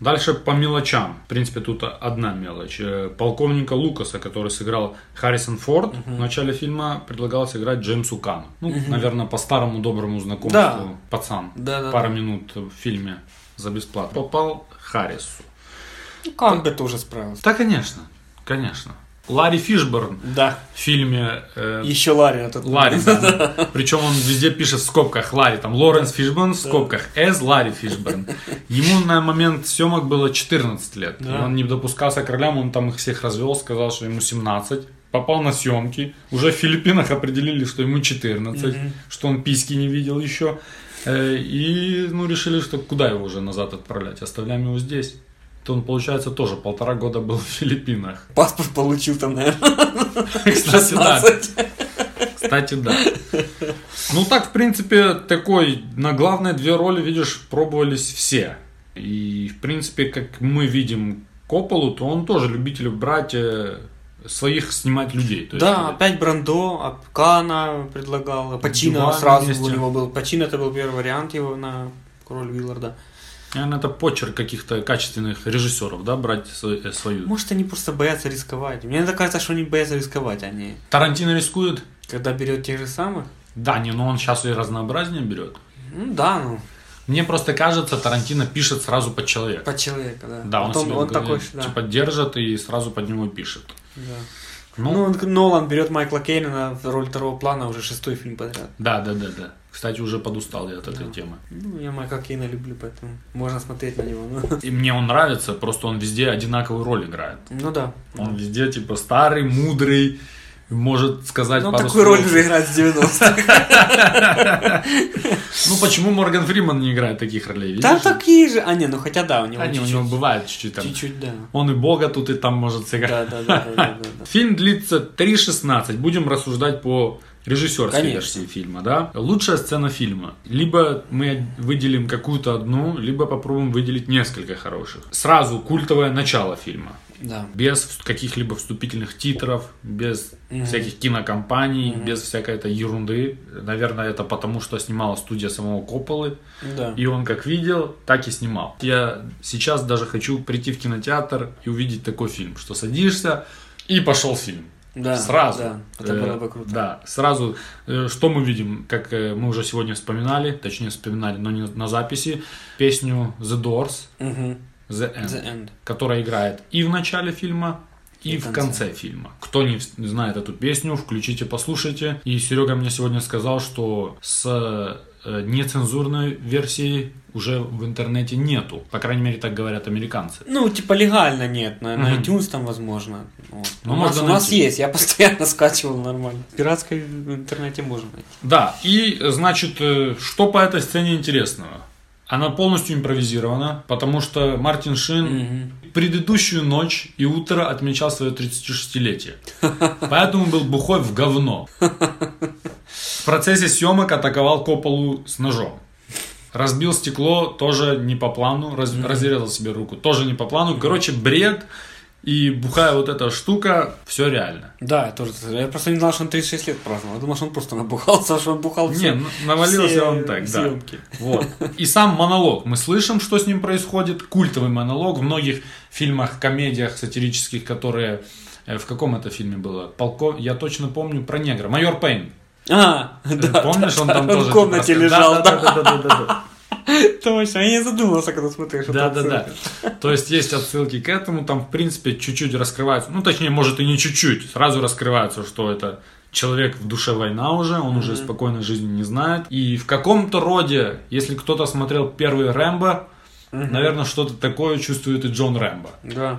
Дальше по мелочам. В принципе, тут одна мелочь. Полковника Лукаса, который сыграл Харрисон Форд, в начале фильма предлагалось играть Джеймсу Кану. Ну, наверное, по старому доброму знакомству. Да. Пацан. Да, пару минут в фильме за бесплатно. Попал Харрису. Ну, Кан бы тоже справился. Да, конечно. Конечно. Ларри Фишберн в фильме... Еще Ларри. Этот... Ларри, да. Причем он везде пишет в скобках Ларри. Там Лоренс Фишберн в скобках С. Ларри Фишберн. Ему на момент съемок было 14 лет. Да. Он не допускался к ролям, он там их всех развел, сказал, что ему 17. Попал на съемки. Уже в Филиппинах определили, что ему 14. Что он письки не видел еще. И решили, что куда его уже назад отправлять. Оставляем его здесь. То он, получается, тоже 1,5 года был в Филиппинах. Паспорт получил там, наверное, 16. Кстати, да. Ну так, в принципе, такой, на главные 2 роли, видишь, пробовались все. И, в принципе, как мы видим Копполу, то он тоже любитель брать своих, снимать людей. То есть, да, опять Брандо, Кана предлагал, Пачино сразу у него был. Пачино — это был первый вариант его на роль Уилларда. Наверное, это почерк каких-то качественных режиссеров, да, брать свою. Может, они просто боятся рисковать. Мне кажется, что они боятся рисковать, они. Тарантино рискует? Когда берет тех же самых? Да, но он сейчас и разнообразнее берет. Ну да, Мне просто кажется, Тарантино пишет сразу под человека. Под человека, да. Да, он себе такой, типа держит и сразу под него пишет. Да. Нолан берет Майкла Кейна на роль второго плана уже 6-й фильм подряд. Да. Кстати, уже подустал я от этой темы. Ну, я Майкла Кейна люблю, поэтому можно смотреть на него. И мне он нравится, просто он везде одинаковую роль играет. Ну да. Он везде типа старый, мудрый, может сказать пару слов. Ну, такую роль уже играет с 90-х. Ну, почему Морган Фриман не играет таких ролей? Да, такие же. Хотя да, у него чуть-чуть. У него бывает чуть-чуть там. Чуть-чуть, да. Он и бога тут, и там может сыграть. Да. Фильм длится 3:16. Будем рассуждать по режиссерской версии фильма, да? Лучшая сцена фильма. Либо мы выделим какую-то одну, либо попробуем выделить несколько хороших. Сразу культовое начало фильма. Да. Без каких-либо вступительных титров, без всяких кинокомпаний, без всякой этой ерунды. Наверное, это потому, что снимала студия самого Копполы. Да. И он как видел, так и снимал. Я сейчас даже хочу прийти в кинотеатр и увидеть такой фильм, что садишься и пошел фильм. Да, сразу. Да, это было бы круто. Да, сразу, что мы видим, как мы уже сегодня вспоминали, точнее вспоминали, но не на записи, песню The Doors, The End, которая играет и в начале фильма, и в конце фильма. Кто не знает эту песню, включите, послушайте. И Серега мне сегодня сказал, что с нецензурной версии уже в интернете нету. По крайней мере, так говорят американцы. Ну, типа легально нет. На iTunes там возможно. Вот. Ну, у нас есть. Я постоянно скачивал нормально. В пиратской в интернете можно найти. Да. И, значит, что по этой сцене интересного? Она полностью импровизирована, потому что Мартин Шин предыдущую ночь и утро отмечал свое 36-летие. Поэтому был бухой в говно. В процессе съемок атаковал Копполу с ножом. Разбил стекло, тоже не по плану. Разрезал себе руку, тоже не по плану. Короче, бред. И бухая вот эта штука, все реально. Да, я тоже. Я просто не знал, что он 36 лет праздновал. Я думал, что он просто набухался, что он бухал все. Не, навалился он так, съемки. Да. Вот. И сам монолог. Мы слышим, что с ним происходит. Культовый монолог. В многих фильмах, комедиях сатирических, которые... В каком это фильме было? Я точно помню про негра. «Майор Пейн». Да. Помнишь, он там тоже... в комнате лежал. Да. Точно, я не задумался, когда смотришь. Да. То есть есть отсылки к этому, там в принципе чуть-чуть раскрываются, ну точнее, может и не чуть-чуть, сразу раскрывается, что это человек в душе война уже, он уже спокойной жизни не знает. И в каком-то роде, если кто-то смотрел первый Рэмбо, наверное, что-то такое чувствует и Джон Рэмбо. Да.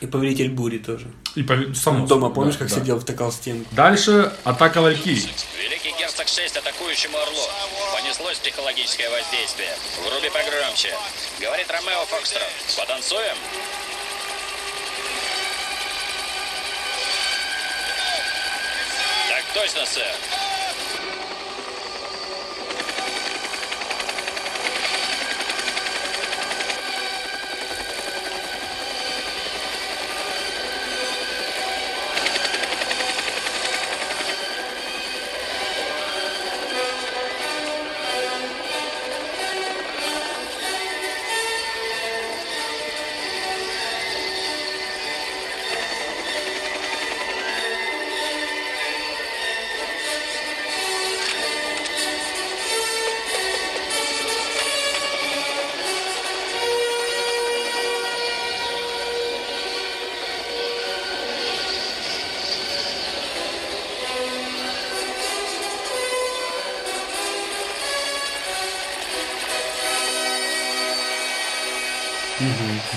И «Повелитель бури» тоже. И само дома, помнишь, да, как сидел, втыкал стену. Дальше «Атака Валькирий». Великий герцог 6 атакующему орлу. Понеслось психологическое воздействие. Вруби погромче. Говорит Ромео Фокстрот. Потанцуем? Так точно, сэр.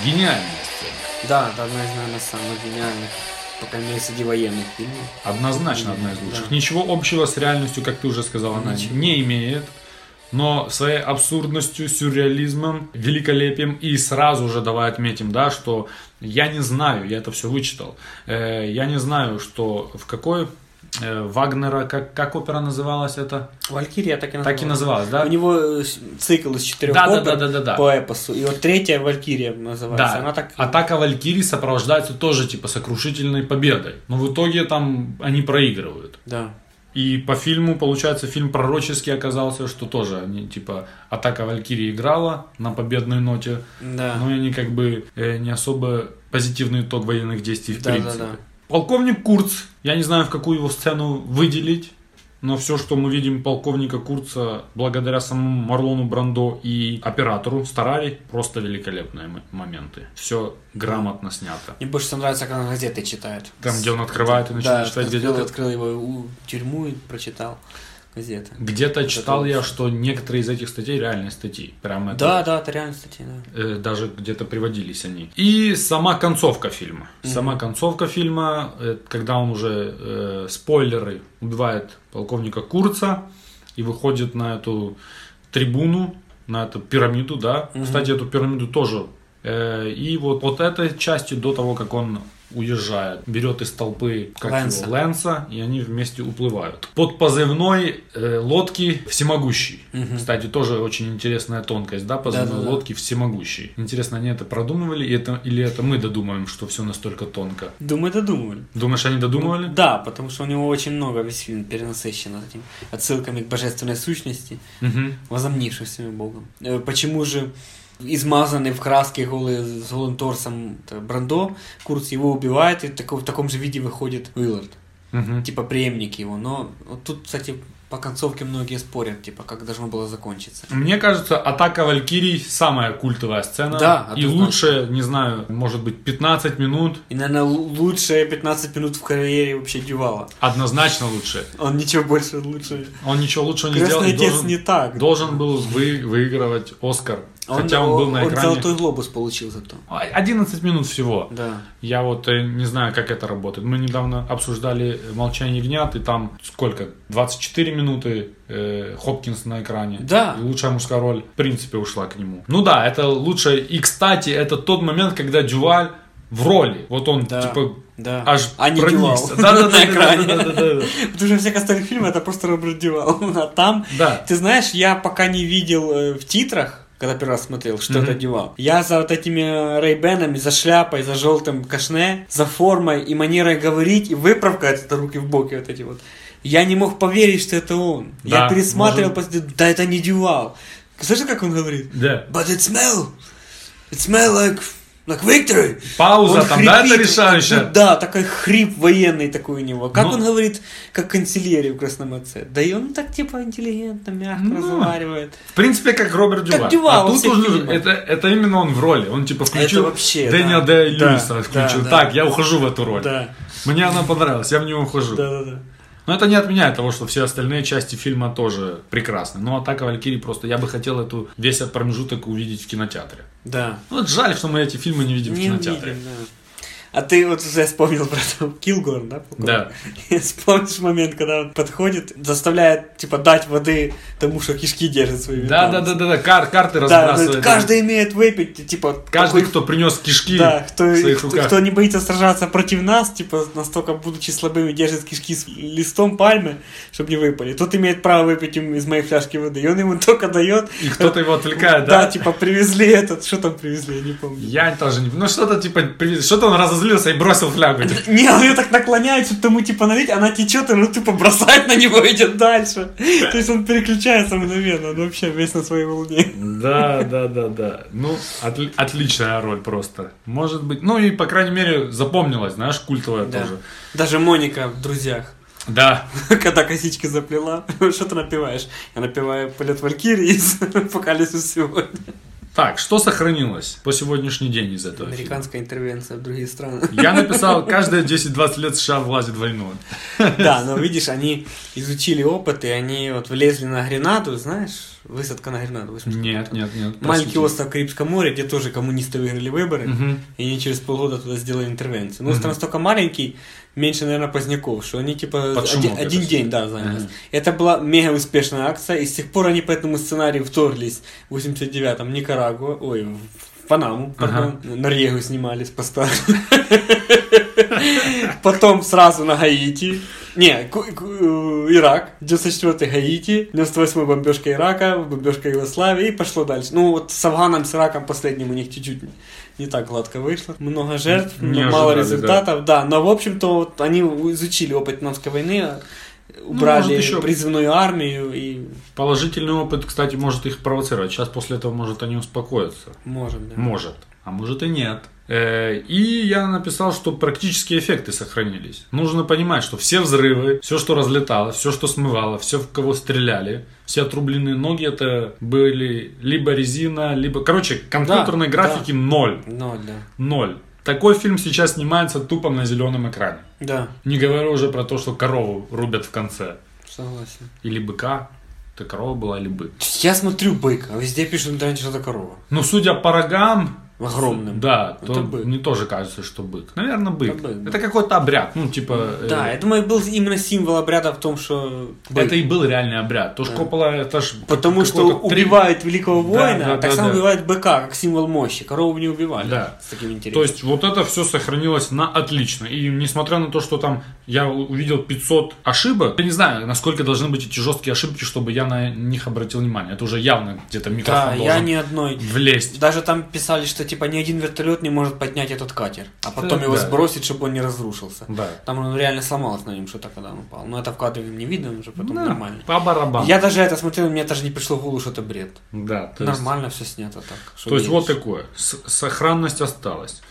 Гениальная сцена. Да, это одна из, наверное, самых гениальных, по крайней мере, среди военных фильмов. Однозначно одна из лучших. Да. Ничего общего с реальностью, как ты уже сказал, она не имеет, но своей абсурдностью, сюрреализмом, великолепием. И сразу же давай отметим, да, что я не знаю, я это все вычитал, я не знаю, что в какой... Вагнера, как опера называлась это? «Валькирия» так и называлась. Так и называлась, да? У него цикл из 4 опер по эпосу. И вот третья «Валькирия» называется. Да. Она так... «Атака Валькирии» сопровождается тоже типа сокрушительной победой. Но в итоге там они проигрывают. Да. И по фильму, получается, фильм пророческий оказался, что тоже они, типа, «Атака Валькирии» играла на победной ноте. Да. Но они как бы не особо позитивный итог военных действий в принципе. Да. Полковник Курц, я не знаю, в какую его сцену выделить, но все, что мы видим полковника Курца, благодаря самому Марлону Брандо и оператору Старари, просто великолепные моменты. Все грамотно снято. Мне больше всего нравится, как он газеты читает. Там, где он открывает и начинает читать газеты. Да, он открыл его тюрьму и прочитал газеты. Где-то читал я, что некоторые из этих статей реальные статьи. Прямо это реальные статьи. Да. Даже где-то приводились они. И сама концовка фильма. Сама концовка фильма, когда он уже, спойлеры, убивает полковника Курца и выходит на эту трибуну, на эту пирамиду, да. Кстати, эту пирамиду тоже. И вот от этой части до того, как он уезжает, берет из толпы Лэнса, и они вместе уплывают. Под позывной лодки «Всемогущий». Угу. Кстати, тоже очень интересная тонкость, да, позывной лодки «Всемогущий». Интересно, они это продумывали, или это мы додумаем, что все настолько тонко? Думаю, додумывали. Думаешь, они додумывали? Ну, да, потому что у него очень много весь фильм перенасыщен этим отсылками к божественной сущности, возомнившимся богом. Почему же измазанный в краске голый, с голым торсом Брандо, Курц его убивает, и в таком же виде выходит Уиллард. Угу. Типа преемник его. Но вот тут, кстати, по концовке многие спорят, типа, как должно было закончиться. Мне кажется, атака Валькирий самая культовая сцена. Да, и лучшая, не знаю, может быть, 15 минут. И, наверное, лучшие 15 минут в карьере вообще Дювала. Однозначно лучше. Он ничего больше лучше. Он ничего лучше не сделал. Крестный отец не так. Должен был выигрывать Оскар. Хотя он был на экране. Он золотой глобус получил зато. 11 минут всего. Да. Я вот не знаю, как это работает. Мы недавно обсуждали «Молчание ягнят», и там сколько? 24 минуты Хопкинс на экране. Да. И лучшая мужская роль, в принципе, ушла к нему. Ну да, это лучшее. И, кстати, это тот момент, когда Дюваль в роли. Вот он, типа... Да. Аж проникся. На экране. Потому что всех остальных фильмов это просто Роберт Дюваль. А там, ты знаешь, я пока не видел в титрах, когда первый раз смотрел, что это одевал. Я за вот этими рейбенами, за шляпой, за желтым кашне, за формой и манерой говорить, и выправка, это руки в боки вот эти вот. Я не мог поверить, что это он. Да, я пересматривал, да это не Дювал. Слышишь, как он говорит? Да. But it smell like victory. Пауза он там, хрипит, да, это решающая? Да, такой хрип военный такой у него. Как он говорит, как канцелярий в «Крестном отце». Да и он так типа интеллигентно, мягко разговаривает. В принципе, как Роберт Дюваль. Как Дюваль. А тут уже, это именно он в роли. Он типа включил Дэниела Дэй-Льюиса. Так, я ухожу в эту роль. Да. Мне она понравилась, я в нее ухожу. Да. Но это не отменяет того, что все остальные части фильма тоже прекрасны. Но «Атака Валькирии» просто... Я бы хотел эту весь этот промежуток увидеть в кинотеатре. Да. Вот жаль, что мы эти фильмы не видим в кинотеатре. Видим, да. А ты вот уже вспомнил про Килгорн, да? Да. И вспомнишь момент, когда он подходит, заставляет, типа, дать воды тому, что кишки держит своими. Да. Карты разбрасывает. Да, каждый имеет выпить, типа... Каждый, кто принес кишки в своих руках. Кто не боится сражаться против нас, типа, настолько, будучи слабыми, держит кишки с листом пальмы, чтобы не выпали. Тот имеет право выпить из моей фляжки воды. И он ему только дает. И кто-то его отвлекает, да? Да, типа, привезли этот... Что там привезли, я не помню. Я тоже не... Ну, что-то, типа, привезли. Что-то он разозлил и бросил флягу. Не, он ее так наклоняет, что-то ему типа налить, она течет, и он тупо бросает на него и идет дальше. То есть он переключается мгновенно, он вообще весь на своей волне. Да. Ну, отличная роль просто. Может быть, ну и, по крайней мере, запомнилась, знаешь, культовая тоже. Даже Моника в «Друзьях». Да. Когда косички заплела, что ты напеваешь? Я напеваю «Полет Валькирии» из «Апокалипсис сегодня». Так, что сохранилось по сегодняшний день из этого? Американская интервенция в другие страны. Я написал, каждые 10-20 лет США влазит в войну. Да, но видишь, они изучили опыт, и они вот влезли на Гренаду, знаешь, высадка на Гренаду. Нет. Маленький остров в Карибском море, где тоже коммунисты выиграли выборы, и они через полгода туда сделали интервенцию. Но остров настолько маленький, меньше, наверное, поздняков, что они типа один день, занялись. Это была мега успешная акция, и с тех пор они по этому сценарию вторглись в 89-м Никарагуа, в Панаму, Норвегию снимали с поста. Потом сразу на Гаити. Ирак. 94-й Гаити, 98-й бомбежка Ирака, бомбежка Югославии, и пошло дальше. Ну вот с Афганом, с Ираком последним у них чуть-чуть не так гладко вышло. Много жертв, мало результатов. Да, но в общем-то вот, они изучили опыт Вьетнамской войны, убрали призывную армию. И... Положительный опыт, кстати, может их провоцировать. Сейчас после этого, может, они успокоятся. Может. А может и нет. И я написал, что практические эффекты сохранились. Нужно понимать, что все взрывы, все, что разлетало, все, что смывало, все, в кого стреляли, все отрубленные ноги, это были либо резина, либо... Короче, компьютерной графики ноль. Ноль. Такой фильм сейчас снимается тупо на зеленом экране. Да. Не говорю уже про то, что корову рубят в конце. Согласен. Или быка. Это корова была или бык? Я смотрю бык, а везде пишут, что это корова. Ну, судя по рогам... огромным. Да, это то бык. Мне тоже кажется, что бык. Наверное, бык. Это какой-то обряд, ну, типа... Да, я думаю, был именно символ обряда в том, что... Бык. Это и был реальный обряд. То, что Коппола, это ж... Потому что убивает великого воина, так само убивает быка, как символ мощи. Корову не убивали. Да. С таким интересом. То есть, вот это все сохранилось на отлично. И несмотря на то, что там я увидел 500 ошибок, я не знаю, насколько должны быть эти жесткие ошибки, чтобы я на них обратил внимание. Это уже явно где-то микрофон должен я ни одной влезть. Даже там писали, что типа ни один вертолет не может поднять этот катер, а потом его сбросить, чтобы он не разрушился. Да. Там он реально сломалось на нем что-то, когда он упал. Но это в кадре не видно, уже потом нормально. По барабану. Я даже это смотрел, мне даже не пришло в голову, что это бред. Да. Нормально есть... все снято так. То есть вот такое. Сохранность осталась.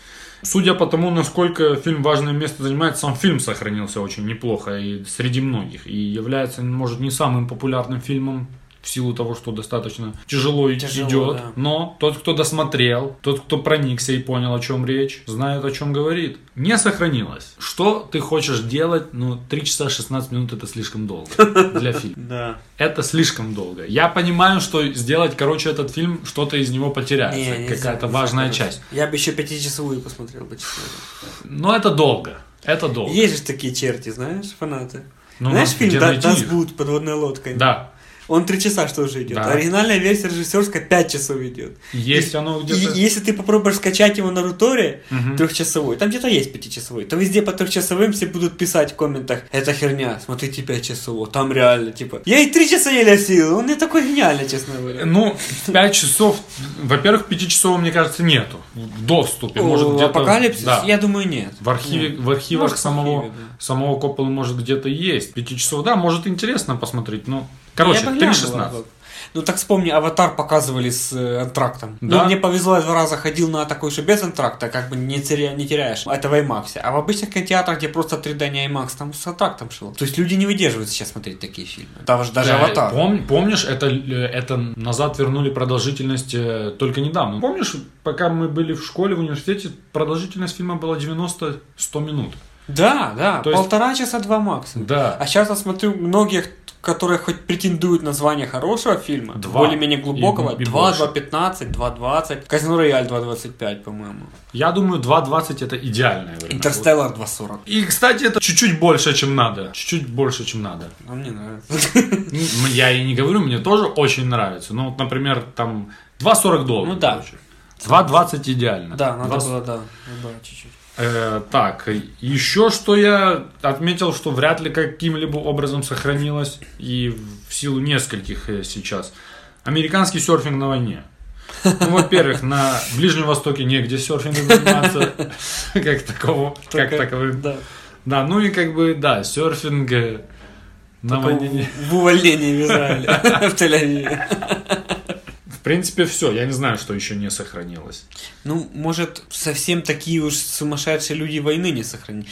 Судя по тому, насколько фильм важное место занимает, сам фильм сохранился очень неплохо и среди многих. И является, может, не самым популярным фильмом, в силу того, что достаточно тяжело идет. Да. Но тот, кто досмотрел, тот, кто проникся и понял, о чем речь, знает, о чем говорит. Не сохранилось. Что ты хочешь делать? 3 часа 16 минут это слишком долго для фильма. Да. Это слишком долго. Я понимаю, что сделать, этот фильм, что-то из него потеряется. Какая-то важная часть. Я бы еще 5-часовую посмотрел бы. Но это долго. Это долго. Есть же такие черти, знаешь, фанаты. Знаешь фильм «Дасбуд. Подводная лодка»? Да. Он 3 часа что же идет. Да. Оригинальная версия режиссерская 5 часов идет. Есть оно где-то. Если ты попробуешь скачать его на Руторе, 3-часовой, там где-то есть 5-часовой, то везде по 3-часовым все будут писать в комментах: это херня, смотрите 5 часов, там реально, типа. Я и 3 часа еле осилил, он не такой гениальный, честно говоря. 5 часов, во-первых, 5 часов, мне кажется, нету в доступе. Может, где-то... Апокалипсис? Да. Я думаю, нет. В архивах самого Копполы, может, где-то есть. 5 часов, да, может, интересно посмотреть, но... Короче, 3.16. Так вспомни, «Аватар» показывали с антрактом. Да? Мне повезло, я 2 раза ходил на такой, что без антракта, как бы не теряешь. Это в IMAX. А в обычных кинотеатрах, где просто 3D, не IMAX, там с антрактом шло. То есть люди не выдерживают сейчас смотреть такие фильмы. Даже «Аватар». Помнишь, это назад вернули продолжительность только недавно. Помнишь, пока мы были в школе, в университете, продолжительность фильма была 90-100 минут. Да. То 1,5 часа 2 максимум. Да. А сейчас я смотрю многих, которые хоть претендуют на звание хорошего фильма, 2. Более-менее глубокого, 2.15, 2.20, «Казино Рояль» 2.25, по-моему. Я думаю, 2.20 это идеальное время. «Интерстеллар» 2.40. И, кстати, это чуть-чуть больше, чем надо. Чуть-чуть больше, чем надо. А мне нравится. Я и не говорю, мне тоже очень нравится. Ну, вот, например, там 2.40 доллара. 2.20 идеально. Да, надо было, чуть-чуть. Так, еще что я отметил, что вряд ли каким-либо образом сохранилось, и в силу нескольких сейчас, американский серфинг на войне. Во-первых, на Ближнем Востоке негде серфингом заниматься, как таковым. Да, серфинг на войне. В увольнении в Израиле, в Тель-Авиве. В принципе, все. Я не знаю, что еще не сохранилось. Может, совсем такие уж сумасшедшие люди войны не сохранили.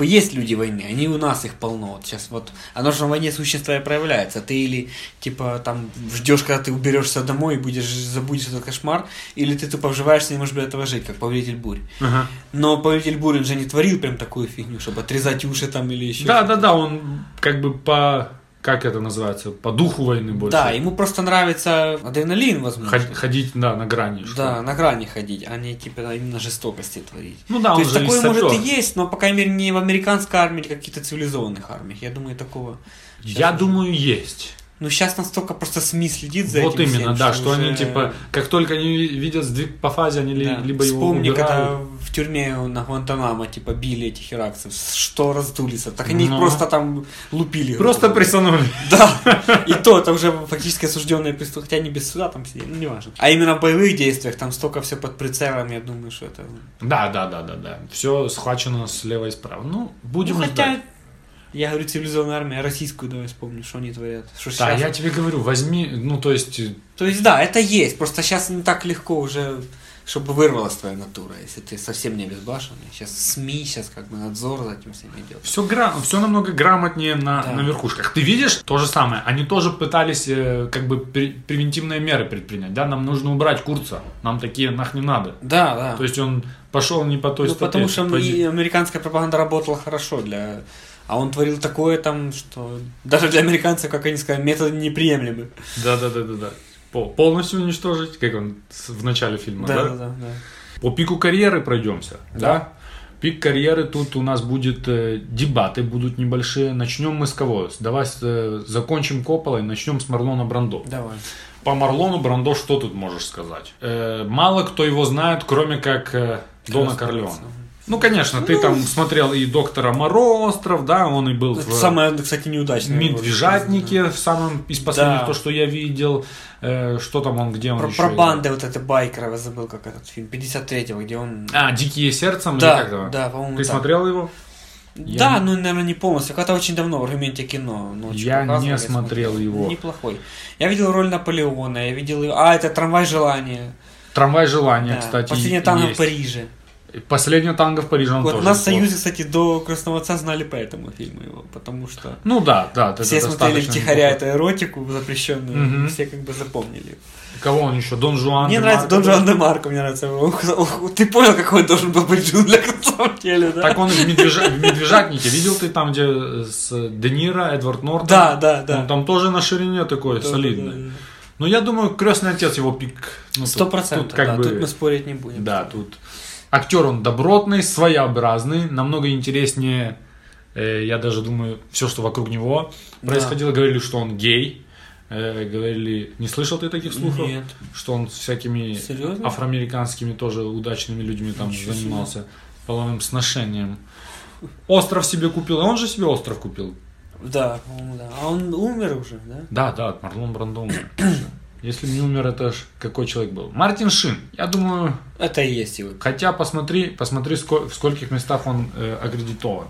Есть люди войны, они у нас их полно. Сейчас оно же на войне существо и проявляется. Ты или, ждешь, когда ты уберешься домой и забудешь этот кошмар, или ты тупо вживаешься и не можешь без этого жить, как «Повелитель бурь». Ага. Но «Повелитель бурь» он же не творил прям такую фигню, чтобы отрезать уши там или еще что-то. Да, он как это называется? По духу войны больше. Да, ему просто нравится адреналин, возможно. Ходить, на грани. Да, на грани ходить, а не именно жестокости творить. То есть такое может и есть, но, по крайней мере, не в американской армии, а в каких-то цивилизованных армиях. Я думаю, такого... Я думаю, есть. Сейчас настолько просто СМИ следит за этим. Вот именно, что они, как только они видят сдвиг по фазе, они либо его убирают. Вспомни, когда в тюрьме на Гуантанамо, били этих иракцев, что раздулись. Так они их просто там лупили. Просто прессанули. Да, и то, это уже фактически осужденные преступления, хотя они без суда там сидели, не важно. А именно в боевых действиях там столько все под прицелом, я думаю, что это... Да, все схвачено слева и справа. Будем ждать. Я говорю, цивилизованная армия, российскую давай вспомню, что они творят. Я тебе говорю, возьми, это есть, просто сейчас не так легко уже, чтобы вырвалась твоя натура, если ты совсем не безбашенный. Сейчас СМИ, надзор за этим всем идет. Все намного грамотнее на верхушках. Ты видишь то же самое, они тоже пытались превентивные меры предпринять, да, нам нужно убрать Курца, нам такие нах не надо. Да. То есть он пошел не по той статье. Потому что американская пропаганда работала хорошо А он творил такое что даже для американцев, как они сказали, методы неприемлемы. Да. Полностью уничтожить, как он в начале фильма, да? Да. По пику карьеры пройдемся. Да. Пик карьеры, тут у нас будут дебаты, будут небольшие. Начнем мы с кого? Давай закончим Копполой, начнем с Марлона Брандо. Давай. По Марлону Брандо что тут можешь сказать? Мало кто его знает, кроме как Дона Корлеона. Ну, конечно, ты там смотрел и Доктора Мороздов, да, он и был самое, кстати, неудачное. Медвежатнике, в самом из последних, да. То, что я видел, что там он, где он еще... Про банды вот это байкера, я забыл, как этот фильм, 53-го, где он... А, «Дикие сердцем» да, или как-то? Да, по-моему, ты так. Смотрел его? Да, но, наверное, не полностью. Когда-то очень давно, в «Аргументе кино». Я не смотрел его. Неплохой. Я видел роль Наполеона, я видел... А, это «Трамвай желания». «Трамвай желания», да. Кстати, «Последняя танго в Париже». «Последнее танго в Париже» он вот, тоже. У нас в Союзе, кстати, до «Крестного отца» знали по этому фильму его, потому что... Ну да, да. Все смотрели втихаря эту эротику запрещенную, все как бы запомнили. Кого он еще? Дон Жуан де Марко? Мне нравится Дон Жуан де Марко, мне нравится. Ты понял, какой он должен был быть Джунгля на самом деле, да? Так он в «Медвежатнике», видел ты там, где с Де Ниро, Эдвард Нортон? Да, да, да. Он там тоже на ширине такой солидный. Но я думаю, «Крестный отец» его пик. 100%, да, тут мы спорить не будем. Да, тут... Актер он добротный, своеобразный, намного интереснее, я даже думаю, все, что вокруг него происходило. Да. Говорили, что он гей, говорили, не слышал ты таких слухов? Нет. Что он всякими Серьезно? Афроамериканскими тоже удачными людьми там занимался, половым сношением. Остров себе купил, а он же себе остров купил. Да, да. А он умер уже, да? Да, да, Марлон Брандо умер. Если не умер, это ж какой человек был. Мартин Шин, я думаю... Это и есть его. Хотя посмотри в скольких местах он аккредитован.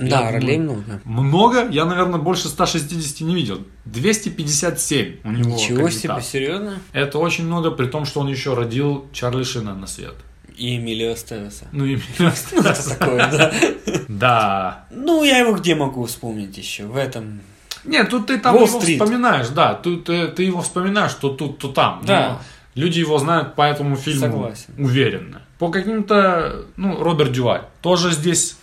Да, я ролей думаю, много. Много? Я, наверное, больше 160 не видел. 257 у него аккредитаций. Ничего себе, серьезно? Это очень много, при том, что он еще родил Чарли Шина на свет. И Эмилио Эстевеса. Ну, Эмилио Эстевеса. Такое, да. Да. Ну, я его где могу вспомнить еще? В этом... Нет, тут ты там его вспоминаешь, да, тут ты его вспоминаешь, то тут, то там. Да. Но люди его знают по этому фильму. Согласен. Уверенно. По каким-то, ну, Роберт Дюваль тоже здесь.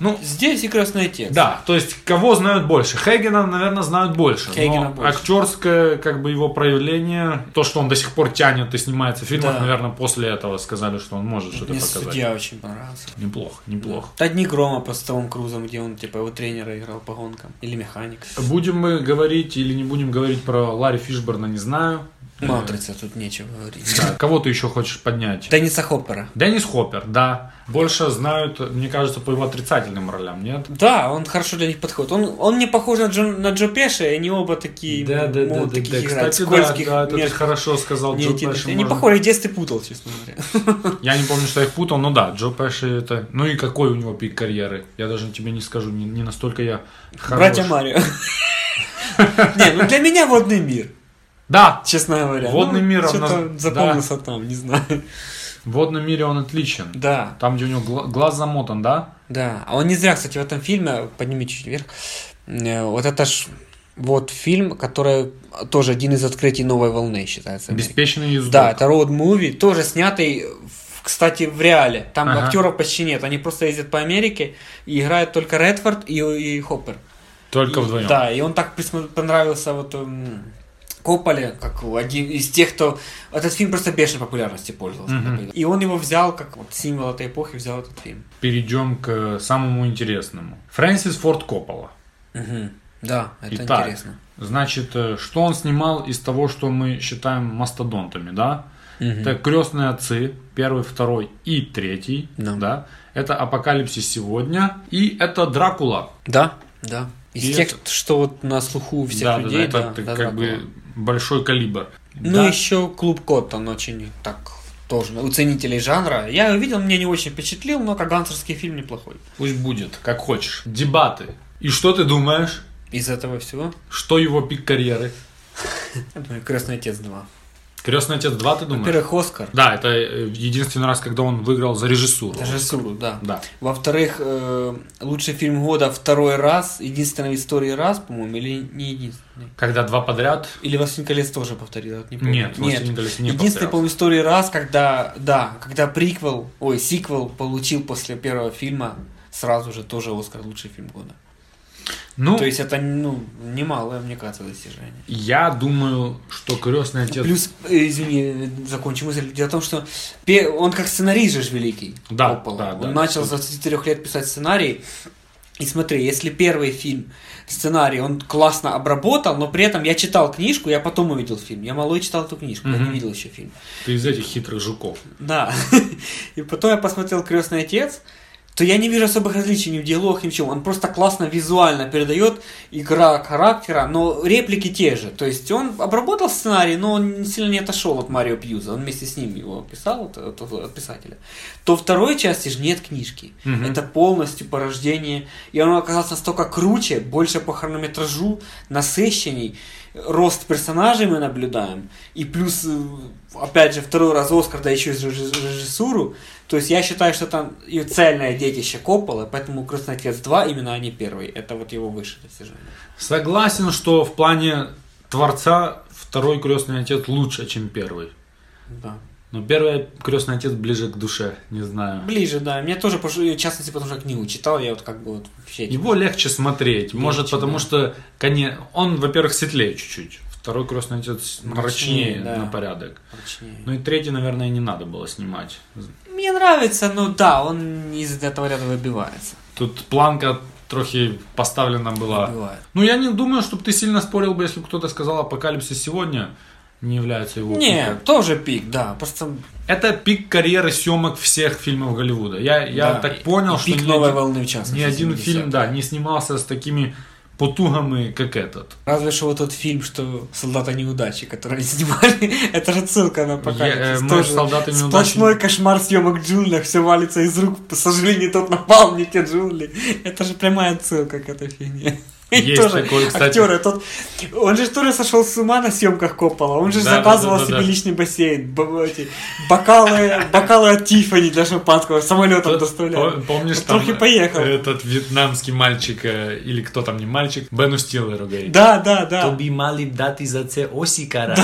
Ну, здесь и «Крестный отец». Да, то есть кого знают больше? Хейгена, наверное, знают больше. Хейгена больше. Актерское, как бы, его проявление, то, что он до сих пор тянет и снимается в фильмах, да. Наверное, после этого сказали, что он может что-то показать. Мне «Судья» очень понравился. Неплохо, неплохо. Да. «Дни грома» по Стиву Крузу, где он, типа, его тренера играл по гонкам. Или механик. Будем мы говорить или не будем говорить про Ларри Фишберна, не знаю. Матрица, тут нечего говорить. Да. Кого ты еще хочешь поднять? Денниса Хоппера. Деннис Хоппер, да. Больше знают, мне кажется, по его отрицательным ролям, нет? Да, он хорошо для них подходит. Он не похож на Джо Пеша, и они оба такие... Да, такие играть. Кстати, да, это ты хорошо сказал. Джо Пеша. Не похожи, где ты путал, честно говоря. Я не помню, что я их путал, но да, Джо Пеша это... Ну и какой у него пик карьеры? Я даже тебе не скажу, не настолько я хорош. «Братья Марио». Не, ну для меня «Водный мир». Да, честно говоря. «Водный мир» он запомнился, да. Там, не знаю. В «Водном мире» он отличен. Да. Там, где у него глаз замотан, да? Да. А он не зря, кстати, в этом фильме, подними чуть вверх, вот это ж вот фильм, который тоже один из открытий новой волны считается. «Беспечный ездок». Да, это роуд-муви, тоже снятый, кстати, в реале. Там актеров почти нет, они просто ездят по Америке и играют только Редфорд и Хоппер. Только вдвоем. Да, и он так понравился вот... Копполе, как один из тех, кто... Этот фильм просто бешеной популярностью пользовался. Mm-hmm. И он его взял, как вот символ этой эпохи, взял этот фильм. Перейдем к самому интересному. Фрэнсис Форд Коппола. Mm-hmm. Да, это Итак, интересно. Значит, что он снимал из того, что мы считаем мастодонтами, да? Mm-hmm. Это «Крестные отцы», 1, 2 и 3, mm-hmm. да? Это «Апокалипсис сегодня» и это «Дракула». Да, да. Из тех, что вот на слуху у всех людей. Да, это как бы... Большой калибр. Ну, да. Еще «Клуб Кот», он очень так тоже у ценителей жанра. Я его видел, мне не очень впечатлил, но как гангстерский фильм неплохой. Пусть будет, как хочешь. Дебаты. И что ты думаешь? Из этого всего? Что его пик карьеры? Я думаю, «Крестный отец 2». «Крестный отец 2», ты думаешь? Во-первых, «Оскар». Да, это единственный раз, когда он выиграл за режиссуру. Режиссуру, да. Во-вторых, лучший фильм года второй раз, единственный в истории раз, по-моему, или не единственный? Когда два подряд? Или «Властелин колец» тоже повторил, вот не помню. Нет, «Властелин колец» не повторял. Единственный, по-моему, в истории раз, когда сиквел получил после первого фильма, сразу же тоже «Оскар», лучший фильм года. Ну, то есть это немалое, мне кажется, достижение. Я думаю, что «Крестный отец». Плюс, извини, закончу мысль. Дело в том, что он как сценарист же великий. Да, Коппола. Да, да. Он начал с 24 лет писать сценарий. И смотри, если первый фильм, сценарий, он классно обработал, но при этом я читал книжку, я потом увидел фильм. Я мало читал эту книжку, я не видел еще фильм. Ты из этих хитрых жуков. Да. И потом я посмотрел «Крестный отец», то я не вижу особых различий ни в диалогах, ни в чем. Он просто классно визуально передает, игра характера, но реплики те же. То есть он обработал сценарий, но он сильно не отошел от Марио Пьюза. Он вместе с ним его писал, от писателя. То второй части же нет книжки. Угу. Это полностью порождение. И оно оказалось настолько круче, больше по хронометражу, насыщенней. Рост персонажей мы наблюдаем. И плюс, опять же, второй раз «Оскар», да еще и режиссуру. То есть я считаю, что там и цельное детище Копполы, поэтому «Крестный отец 2» именно, а не первый. Это вот его высшее достижение. Согласен, что в плане творца второй «Крестный отец» лучше, чем первый. Да. Но первый «Крестный отец» ближе к душе, не знаю. Ближе, да. Мне тоже, в частности, потому что книгу читал, я вот как бы вот вообще... Его легче смотреть, легче, может, потому да. что он, во-первых, светлее чуть-чуть. Второй «Крестный отец» мрачнее да. на порядок. Мрачнее. Ну и третий, наверное, не надо было снимать. Мне нравится, но да, он из этого ряда выбивается. Тут планка трохи поставлена была. Выбивает. Ну я не думаю, чтобы ты сильно спорил бы, если бы кто-то сказал «Апокалипсис сегодня» не является его пиком. Не, тоже пик, да. Просто... Это пик карьеры съемок всех фильмов Голливуда. Я да. так понял, и что пик новой волны в частности. Ни один фильм да, не снимался с такими... потугами, как этот. Разве что вот тот фильм, что «Солдаты неудачи», который они снимали, это же ссылка на «Апокалипсис». Сплошной кошмар съемок в джунглях, все валится из рук, сожгли не тот напал, не те джунгли. Это же прямая ссылка к этой фильме. Есть тоже такой, кстати. Актеры, тот... Он же тоже сошел с ума на съемках Коппола. Он же заказывал себе личный бассейн, бокалы от Тиффани для шампанского, самолетом доставлял. Помнишь, там поехал. Этот вьетнамский мальчик, или кто там не мальчик, Бену Стиллеру говорит. Да. Тоби мали дати за це осикара.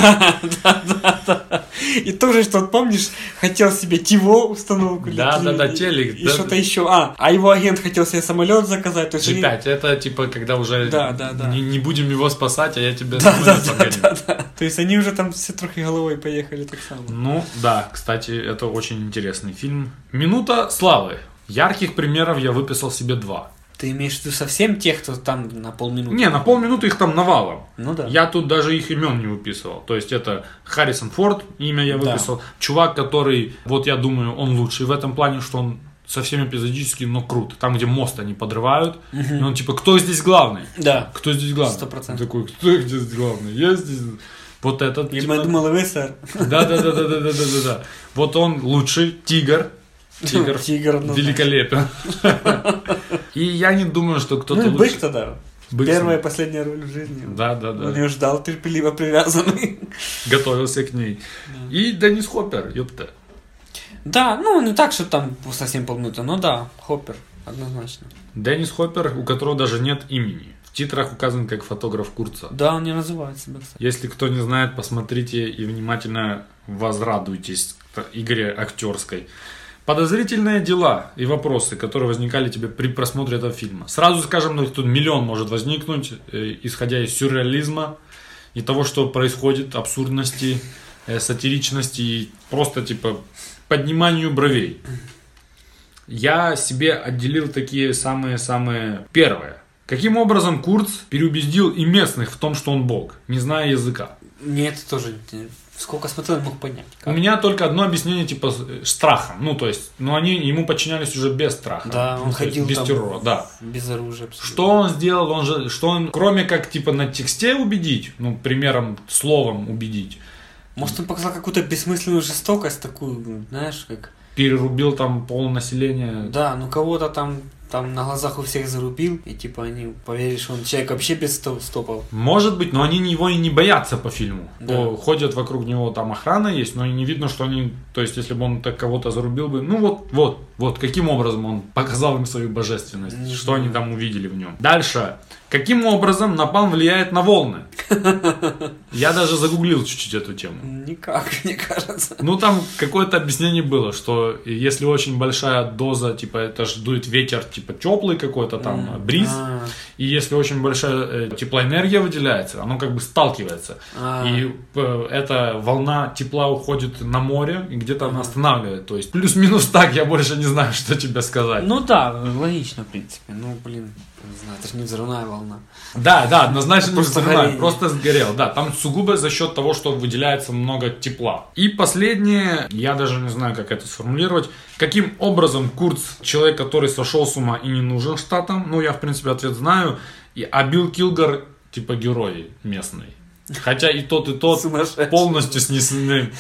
Да. И тоже, что, помнишь, хотел себе ТИВО установку. Да, телек. И что-то еще. А его агент хотел себе самолет заказать. G5, это типа, когда уже Да. Не будем его спасать, а я тебя да. То есть они уже там все трохи головой поехали так само. Ну да, кстати, это очень интересный фильм. «Минута славы». Ярких примеров я выписал себе 2. Ты имеешь в виду совсем тех, кто там на полминуты? Не, на полминуты их там навалом. Ну да. Я тут даже их имен не выписывал. То есть это Харрисон Форд, имя я выписал. Да. Чувак, который, вот я думаю, он лучший в этом плане, что он совсем эпизодически, но круто. Там, где мост они подрывают. Угу. И он типа, кто здесь главный? Да. Кто здесь главный? 100%. Такой, кто здесь главный? Я здесь... Вот этот... Я думал, вы, сэр. Да. Вот он лучший. Тигр великолепен. И я не думаю, что кто-то лучше. Ну, бык тогда. Первая и последняя роль в жизни. Да. Он ее ждал, терпеливо привязанный. Готовился к ней. И Деннис Хоппер, ёпта. Да, ну не так, что там совсем полминуты, но да, Хоппер, однозначно. Деннис Хоппер, у которого даже нет имени. В титрах указан как фотограф Курца. Да, он не называет себя, кстати. Если кто не знает, посмотрите и внимательно возрадуйтесь к игре актерской. Подозрительные дела и вопросы, которые возникали тебе при просмотре этого фильма. Сразу скажем, ну, тут миллион может возникнуть, исходя из сюрреализма и того, что происходит, абсурдности, сатиричности и просто типа... подниманию бровей. Я себе отделил такие самые-самые. Первое. Каким образом Курц переубедил и местных в том, что он бог, не зная языка? Мне это тоже... Сколько смотрел, я мог понять. Как? У меня только одно объяснение, типа, страхом. Ну, то есть, они ему подчинялись уже без страха. Да, он ходил без там, террора, да. Без оружия. Абсолютно. Что он сделал? Он, кроме как, типа, на тексте убедить, ну, примером, словом убедить, может, он показал какую-то бессмысленную жестокость такую, знаешь, как... Перерубил там полнаселения. Да, ну кого-то там на глазах у всех зарубил, и типа они поверили, что он человек вообще без стопов. Может быть, но они его и не боятся по фильму. Да. Ходят вокруг него, там охрана есть, но не видно, что они... То есть, если бы он так кого-то зарубил бы... Ну вот, каким образом он показал им свою божественность, что они там увидели в нем. Дальше. Каким образом напалм влияет на волны? Я даже загуглил чуть-чуть эту тему. Никак, мне кажется. Ну, там какое-то объяснение было, что если очень большая доза, типа, это ж дует ветер, типа, теплый какой-то там, бриз, и если очень большая теплоэнергия выделяется, оно как бы сталкивается, и эта волна тепла уходит на море, и где-то она останавливает. То есть, плюс-минус так, я больше не знаю, что тебе сказать. Ну, да, логично, в принципе. Ну, блин, не знаю, это же не взрывная волна. Да, да, однозначно не взрывная, просто сгорел. Да, там сугубо за счет того, что выделяется много тепла. И последнее, я даже не знаю, как это сформулировать. Каким образом Курц, человек, который сошел с ума и не нужен штатам, ну, я, в принципе, ответ знаю, а Билл Килгар, типа, герой местный. Хотя и тот полностью снесены.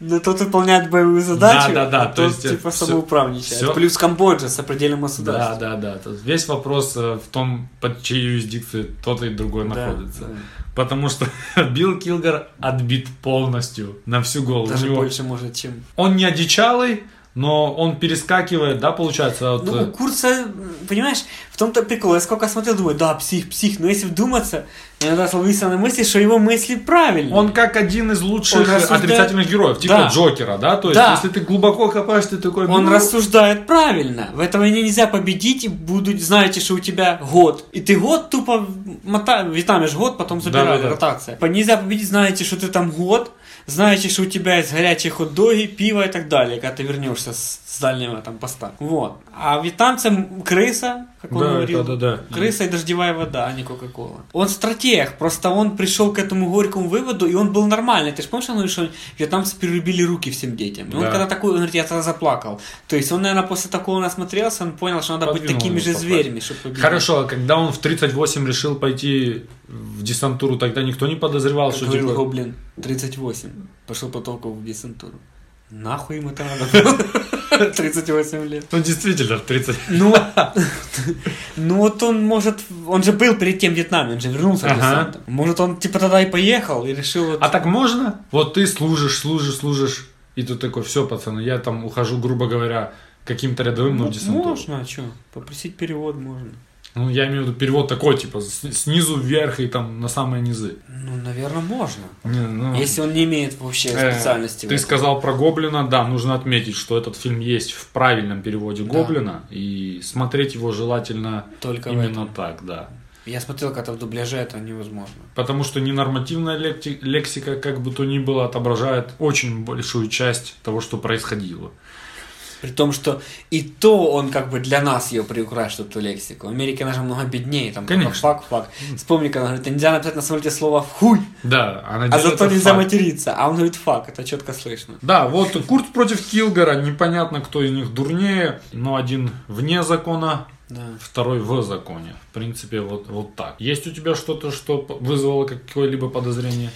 Но тот выполняет боевую задачу, а то тот типа самоуправничает. Все. Плюс Камбоджа, сопредельное государство. Да. Весь вопрос в том, под чьей юрисдикцией тот и другой находится. Да. Потому что Билл Килгар отбит полностью на всю голову. Даже больше может, чем... Он не одичалый, но он перескакивает, да, получается? От... Ну, у Курца, понимаешь, в том-то прикол. Я сколько смотрел, думаю, да, псих, но если вдуматься, иногда словился на мысли, что его мысли правильные. Он как один из лучших отрицательных героев, типа Джокера, да? То есть, если ты глубоко копаешь, ты такой... Он рассуждает правильно. В этой войне нельзя победить, и будут, знаете, что у тебя год. И ты год тупо витамишь год, потом забирают ротация. Нельзя победить, знаете, что ты там год, знаете, что у тебя есть горячие хот-доги, пиво и так далее, когда ты вернешься с дальнего там поста. Вот. А вьетнамцам крыса, как он говорил, крыса и дождевая вода, а не кока-кола. Он стратег, просто он пришел к этому горькому выводу, и он был нормальный. Ты же помнишь, он говорит, что вьетнамцы перерубили руки всем детям? И он когда такой, он говорит, я тогда заплакал. То есть он, наверное, после такого насмотрелся, он понял, что надо быть такими же зверями, чтобы победить. Хорошо, а когда он в 38 решил пойти в десантуру, тогда никто не подозревал, как что... Как говорил Гоблин, 38, пошел по толку в десантуру. Нахуй ему это надо было? 38 лет. Ну, действительно, 30. Ну, вот он, может... Он же был перед тем в Вьетнаме, он же вернулся к десанту. Может, он, типа, тогда и поехал, и решил... Вот... А так можно? Вот ты служишь, и тут такой, все, пацаны, я там ухожу, грубо говоря, каким-то рядовым, но в десантуру. Можно, а что? Попросить перевод можно. Ну, я имею в виду перевод такой, типа, снизу вверх и там на самые низы. Ну, наверное, можно. Не, ну... Если он не имеет вообще специальности. Ты сказал про Гоблина, да, нужно отметить, что этот фильм есть в правильном переводе Гоблина, и смотреть его желательно только именно так, да. Я смотрел, как это в дубляже, это невозможно. Потому что ненормативная лексика, как бы то ни было, отображает очень большую часть того, что происходило. При том, что и то он как бы для нас ее приукрашивает, эту лексику. В Америке она же много беднее, там фак. Вспомни, когда она говорит, нельзя написать на самолете слово «хуй», а зато нельзя материться. А он говорит «фак», это четко слышно. Да, вот Курц против Килгара, непонятно, кто из них дурнее, но один вне закона, второй в законе. В принципе, вот так. Есть у тебя что-то, что вызвало какое-либо подозрение?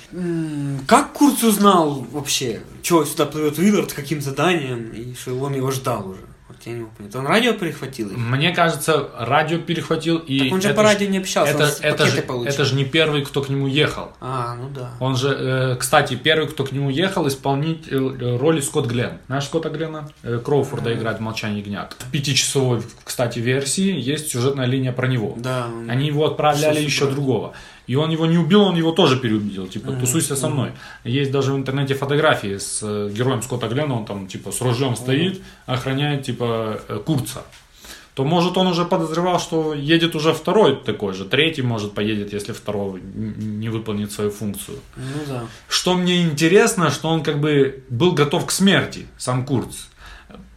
Как Курц узнал вообще, что сюда плывет Уиллард, каким заданием, и что он его ждал уже? Вот я не понимаю. Он радио перехватил? Мне кажется, радио перехватил. И так он же по радио не общался, это же не первый, кто к нему ехал. А, ну да. Он же, кстати, первый, кто к нему ехал, исполнитель роли Скотт Гленн. Знаешь Скотта Гленна? Кроуфорда играет в «Молчании ягнят». В 5-часовой, кстати, версии есть сюжетная линия про него. Да. Они его отправляли еще другого. И он его не убил, он его тоже переубедил. Типа, тусуйся со мной. Есть даже в интернете фотографии с героем Скотта Гленна, он там типа с ружьем стоит, охраняет типа Курца. То, может, он уже подозревал, что едет уже второй такой же. Третий, может, поедет, если второй не выполнит свою функцию. Ну да. Что мне интересно, что он как бы был готов к смерти, сам Курц.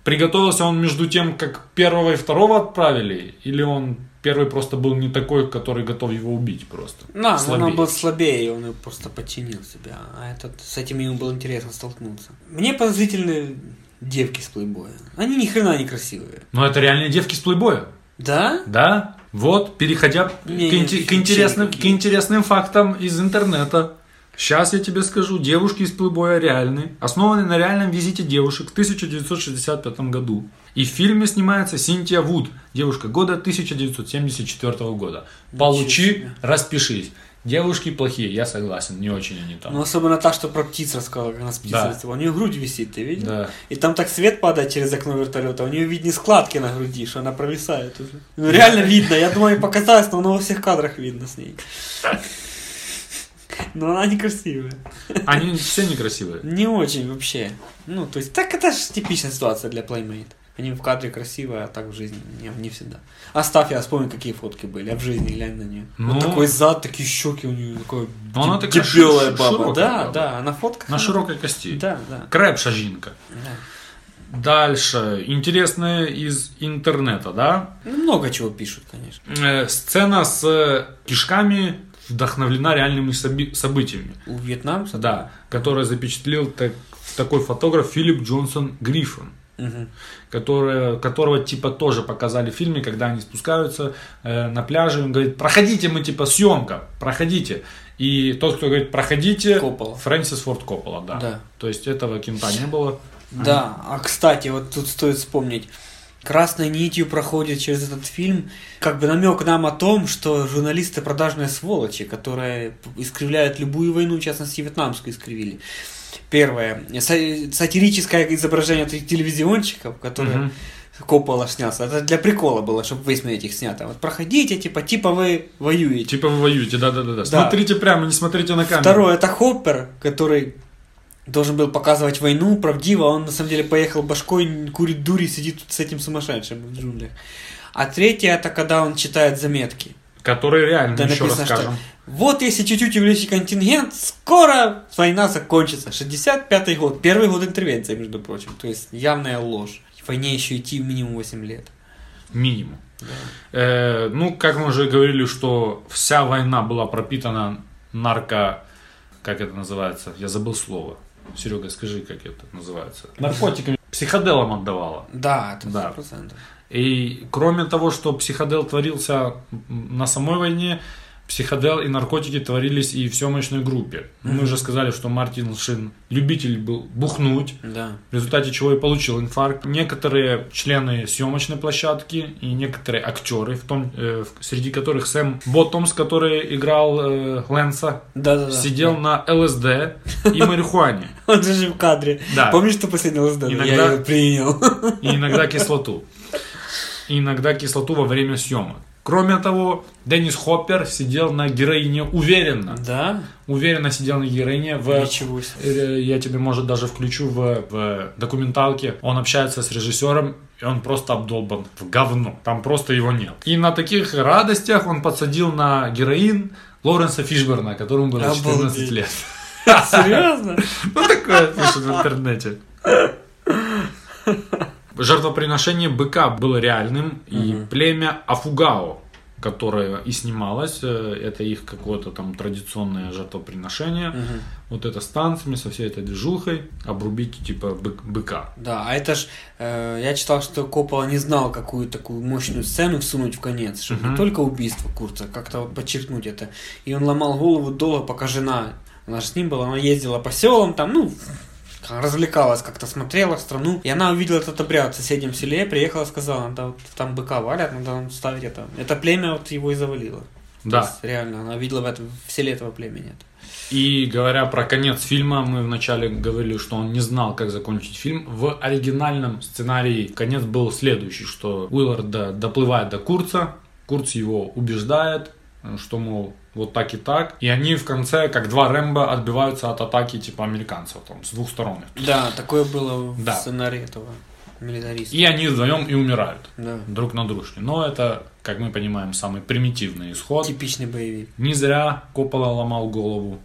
Приготовился он между тем, как первого и второго отправили, или он... Первый просто был не такой, который готов его убить просто. Да, но он был слабее, он просто подчинил себя. А этот, с этим ему было интересно столкнуться. Мне подозрительны девки с плейбоя. Они ни хрена не красивые. Но это реальные девки с плейбоя. Да? Да. Вот, переходя к интересным фактам из интернета. Сейчас я тебе скажу, девушки из плейбоя реальны, основаны на реальном визите девушек в 1965 году. И в фильме снимается Синтия Вуд, девушка года 1974 года. Получи, распишись. Девушки плохие, я согласен, не очень они там. Ну, особенно та, что про птиц рассказала, как она с птицей. Да. У нее грудь висит, ты видел? Да. И там так свет падает через окно вертолета, у нее видны складки на груди, что она провисает уже. Ну, реально видно, я думаю, показалось, но оно во всех кадрах видно с ней. Но она некрасивая. Они все некрасивые? Не очень вообще. Ну, то есть, так это же типичная ситуация для Playmate. Они в кадре красивые, а так в жизни не всегда. Оставь, я вспомню, какие фотки были, а в жизни глянь на нее. Ну, вот такой зад, такие щеки у нее, такой дебелая баба. Широкая, да, баба. Да, на фотках. На широкой кости. Да, да. Крэп-шажинка. Да. Дальше. Интересное из интернета, да? Много чего пишут, конечно. Сцена с кишками вдохновлена реальными событиями. У вьетнамца? Да, который запечатлел такой фотограф Филипп Джонсон Гриффин. Угу. Которого типа тоже показали в фильме, когда они спускаются на пляже, он говорит: проходите, мы типа съемка, проходите. И тот, кто говорит: проходите, Коппола. Фрэнсис Форд Коппола, да. Да. То есть этого кента не было. Да, а кстати, вот тут стоит вспомнить, красной нитью проходит через этот фильм как бы намек нам о том, что журналисты продажные сволочи, которые искривляют любую войну, в частности вьетнамскую искривили. Первое. Сатирическое изображение телевизионщиков, которые Коппола снялся. Это для прикола было, чтобы высмеять их снято. Вот проходите, типа вы воюете. Типа вы воюете, да. Смотрите прямо, не смотрите на камеру. Второе. Это Хоппер, который должен был показывать войну правдиво. Он на самом деле поехал башкой, курит дури, сидит с этим сумасшедшим в джунглях. А третье, это когда он читает заметки. Которые реально, да, еще написано, расскажем. Вот если чуть-чуть увеличить контингент, скоро война закончится. 65-й год, первый год интервенции, между прочим. То есть явная ложь. В войне еще идти минимум 8 лет. Минимум. Да. Ну, как мы уже говорили, что вся война была пропитана как это называется? Я забыл слово. Серега, скажи, как это называется. Наркотиками. Психоделом отдавала. Да, это 100%. И кроме того, что психодел творился на самой войне, психодел и наркотики творились и в съемочной группе. Мы уже сказали, что Мартин Шин любитель был бухнуть, да. В результате чего и получил инфаркт. Некоторые члены съемочной площадки и некоторые актеры, среди которых Сэм Боттомс, который играл Лэнса, сидел на ЛСД и марихуане. Он же в кадре. Помнишь, что последний ЛСД? Я его принял. И иногда кислоту. Во время съемок. Кроме того, Деннис Хоппер сидел на героине уверенно. Да? Уверенно сидел на героине. Ничего себе. Я тебе, может, даже включу в документалке. Он общается с режиссером, и он просто обдолбан в говно. Там просто его нет. И на таких радостях он подсадил на героин Лоренса Фишберна, которому было 14 лет. Серьезно? Ну, такое пишут в интернете. Жертвоприношение быка было реальным, и племя Афугао, которое и снималось, это их какое-то там традиционное жертвоприношение, вот это с танцами, со всей этой движухой, обрубить типа быка. Да, а это ж, я читал, что Коппола не знал, какую такую мощную сцену всунуть в конец, чтобы не только убийство Курца, как-то вот подчеркнуть это, и он ломал голову долго, пока жена, она же с ним была, она ездила по селам там, развлекалась, как-то смотрела в страну. И она увидела этот обряд в соседнем селе, приехала, сказала: надо вот там быка валят, надо нам ставить это. Это племя вот его и завалило. Да. То есть, реально, она видела в селе этого племени. И говоря про конец фильма, мы вначале говорили, что он не знал, как закончить фильм. В оригинальном сценарии конец был следующий, что Уиллард доплывает до Курца, Курц его убеждает, что, мол, вот так и так. И они в конце, как два Рэмбо, отбиваются от атаки типа американцев там, с двух сторон. Да, такое было в сценарии этого милитариста. И они вдвоем и умирают друг на дружке. Но это, как мы понимаем, самый примитивный исход. Типичный боевик. Не зря Коппола ломал голову.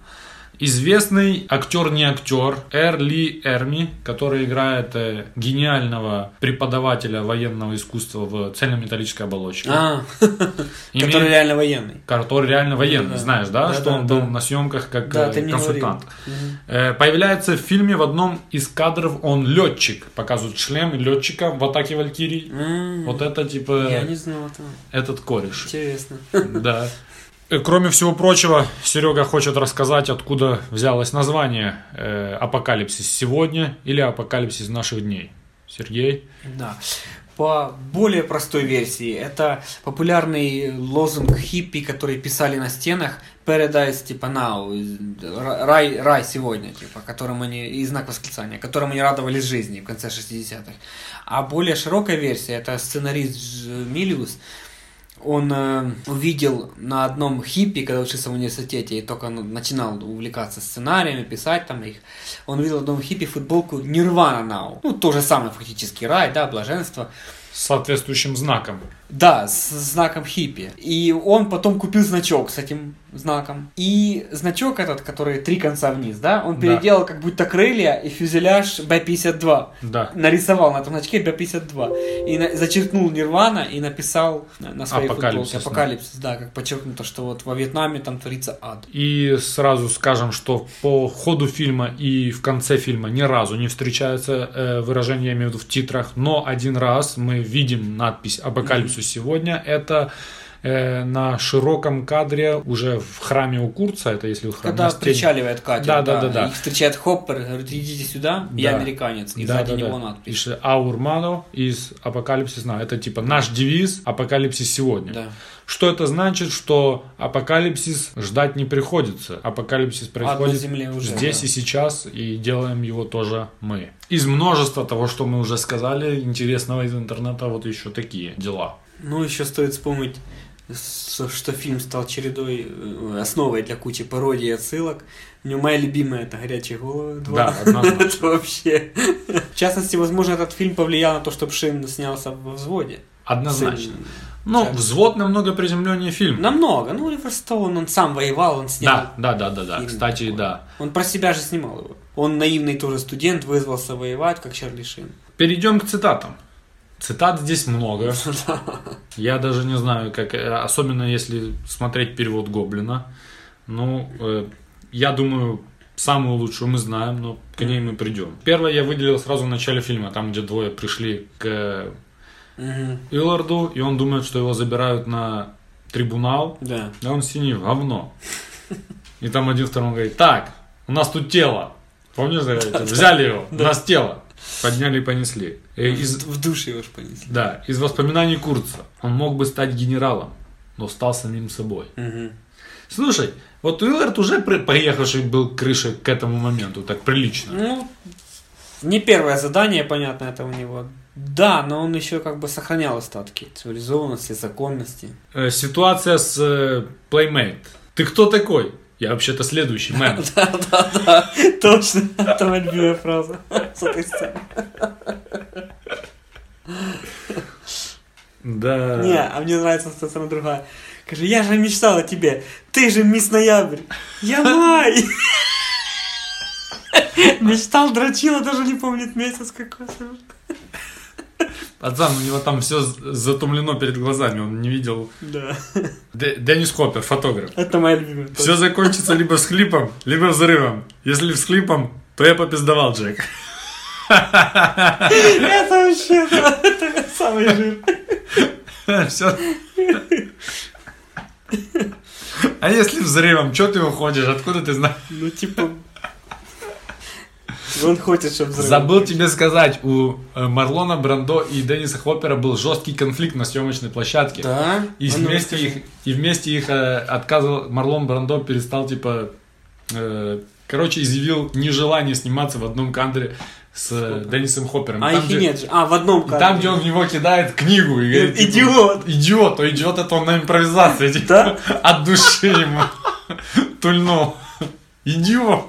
Известный актер Эр Ли Эрми, который играет гениального преподавателя военного искусства в цельнометаллической оболочке. Который реально военный. Знаешь, да? Что он был на съемках как консультант. Появляется в фильме в одном из кадров, он летчик. Показывают шлем летчика в атаке Валькирий. Вот это типа... Я не знал этого. Этот кореш. Интересно. Да. Кроме всего прочего, Серега хочет рассказать, откуда взялось название «Апокалипсис сегодня» или «Апокалипсис наших дней». Сергей? Да. по более простой версии. Это популярный лозунг хиппи, который писали на стенах Paradise типа now, рай сегодня, типа, которым они, и знак восклицания, которым они радовались жизни в конце 60-х. А более широкая версия, это сценарист Милиус, он увидел на одном хиппи, когда учился в университете, и только начинал увлекаться сценариями, писать там их, он увидел на одном хиппи футболку Nirvana Now. Ну, то же самое фактически, рай, да, блаженство. С соответствующим знаком. Да, с знаком хиппи. И он потом купил значок с этим знаком. И значок этот, который три конца вниз, да, он переделал как будто крылья и фюзеляж Б-52. Да. Нарисовал на этом значке Б-52. И зачеркнул Нирвана и написал на своей футболке «Апокалипсис». Да, как подчеркнуто, что вот во Вьетнаме там творится ад. И сразу скажем, что по ходу фильма и в конце фильма ни разу не встречаются выражения, я имею в виду, в титрах. Но один раз мы видим надпись «Апокалипсис сегодня». Это на широком кадре уже в храме у Курца, это если у храма. Когда причаливает катер, да. И встречает Хоппер, говорит, идите сюда, я американец, и сзади него надпись. Пишет «Аурмано» из «Апокалипсис». Это типа наш девиз «Апокалипсис сегодня». Да. Что это значит, что апокалипсис ждать не приходится. Апокалипсис происходит уже, здесь и сейчас, и делаем его тоже мы. Из множества того, что мы уже сказали, интересного из интернета, вот еще такие дела. Ну, еще стоит вспомнить, что фильм стал чередой, основой для кучи пародий и отсылок. Ну, моя любимая – это «Горячие головы 2». Да, однозначно. Это вообще... В частности, возможно, этот фильм повлиял на то, чтобы Шин снялся во «Взводе». Однозначно. Ну, «Взвод» намного приземленнее фильм. Намного. Ну, или просто он сам воевал, он снял. Да. Кстати, такой. Да. Он про себя же снимал его. Он наивный тоже студент, вызвался воевать, как Чарли Шин. Перейдем к цитатам. Цитат здесь много. Я даже не знаю, как, особенно если смотреть перевод Гоблина. Ну, я думаю, самую лучшую мы знаем, но к ней мы придем. Первое я выделил сразу в начале фильма, там, где двое пришли к Илларду, и он думает, что его забирают на трибунал. Да. Да он синий в говно. И там один второму говорит: так, у нас тут тело. Помнишь, взяли его, у нас тело. Подняли и понесли. В душе его же понесли. Да, из воспоминаний Курца. Он мог бы стать генералом, но стал самим собой. Угу. Слушай, вот Уиллард уже поехавший был крышей к этому моменту, так прилично. Ну, не первое задание, понятно, это у него. Да, но он еще как бы сохранял остатки цивилизованности, законности. Ситуация с Playmate. Ты кто такой? Я вообще-то следующий, мэн. Да, точно. Это моя любимая фраза. Да. Не, а мне нравится совершенно другая. Скажи, я же мечтал о тебе. Ты же мисс Ноябрь. Я май. Мечтал, дрочила, даже не помнит месяц какой. Пацан, у него там все затумлено перед глазами, он не видел. Да. Деннис Хоппер, фотограф. Это моя любимая. Все закончится либо всхлипом, либо взрывом. Если всхлипом, то я попиздовал, Джек. Это вообще самый жир. Все. А если взрывом, что ты уходишь? Откуда ты знаешь? Ну, типа... Он хочет, чтобы взрывать. Забыл тебе сказать, у Марлона Брандо и Денниса Хоппера был жесткий конфликт на съемочной площадке. Да? И вместе их отказывал. Марлон Брандо перестал, типа... изъявил нежелание сниматься в одном кадре с Деннисом Хоппером. А там, их где... нет же. А, в одном кадре. Там, где он в него кидает книгу и говорит... Идиот! Идиот! А идиот это он на импровизации. Да? От души ему тульнул. Идиот!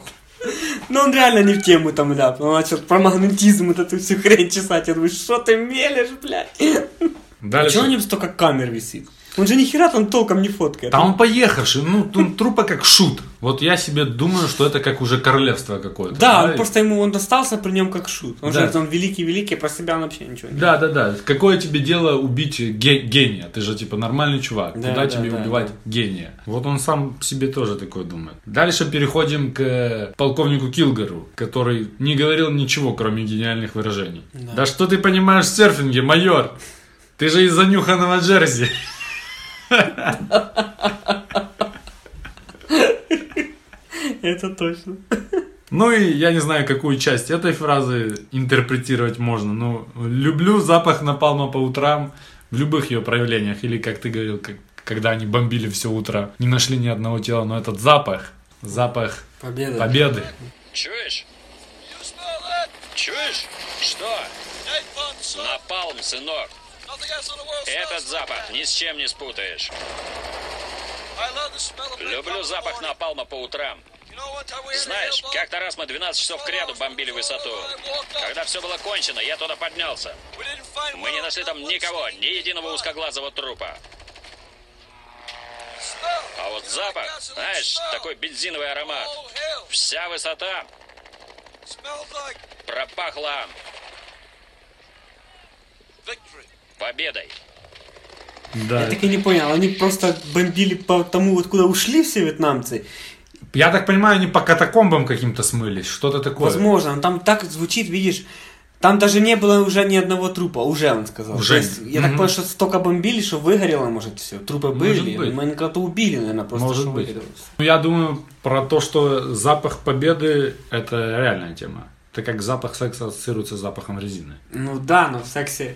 Но он реально не в тему там ляпнул. Он начал про магнетизм вот эту всю хрень чесать. Я думаю, что ты мелешь, блядь? Чего у него столько камер висит? Он же нихера там толком не фоткает. Там он поехавший, трупа как шут. Вот я себе думаю, что это как уже королевство какое-то. Да, он просто ему он достался при нем как шут. Он же там великий-великий, про себя он вообще ничего не знает. Да. Какое тебе дело убить гения? Ты же типа нормальный чувак. Да, куда тебе убивать гения? Вот он сам себе тоже такое думает. Дальше переходим к полковнику Килгару, который не говорил ничего, кроме гениальных выражений. Да что ты понимаешь в серфинге, майор? Ты же из занюханного Джерси. Это точно. Ну и я не знаю, какую часть этой фразы интерпретировать можно. Но люблю запах напалма по утрам в любых ее проявлениях. Или, как ты говорил, когда они бомбили все утро, не нашли ни одного тела. Но этот запах, запах победы. Чуешь? Я устал, а? Чуешь? Что? Напалм, сынок. Этот запах ни с чем не спутаешь. Люблю запах напалма по утрам. Знаешь, как-то раз мы 12 часов кряду бомбили высоту. Когда все было кончено, я туда поднялся. Мы не нашли там никого, ни единого узкоглазого трупа. А вот запах, знаешь, такой бензиновый аромат. Вся высота пропахла победой. Да. Я так и не понял, они просто бомбили по тому, откуда ушли все вьетнамцы. Я так понимаю, они по катакомбам каким-то смылись, что-то такое. Возможно, но там так звучит, видишь, там даже не было уже ни одного трупа, уже он сказал. Уже. То есть, я так понял, что столько бомбили, что выгорело, может, все. Трупы были, мы кого-то убили, наверное, просто может быть. Ну, я думаю, про то, что запах победы – это реальная тема. Это как запах секса ассоциируется с запахом резины. Ну да, но в сексе…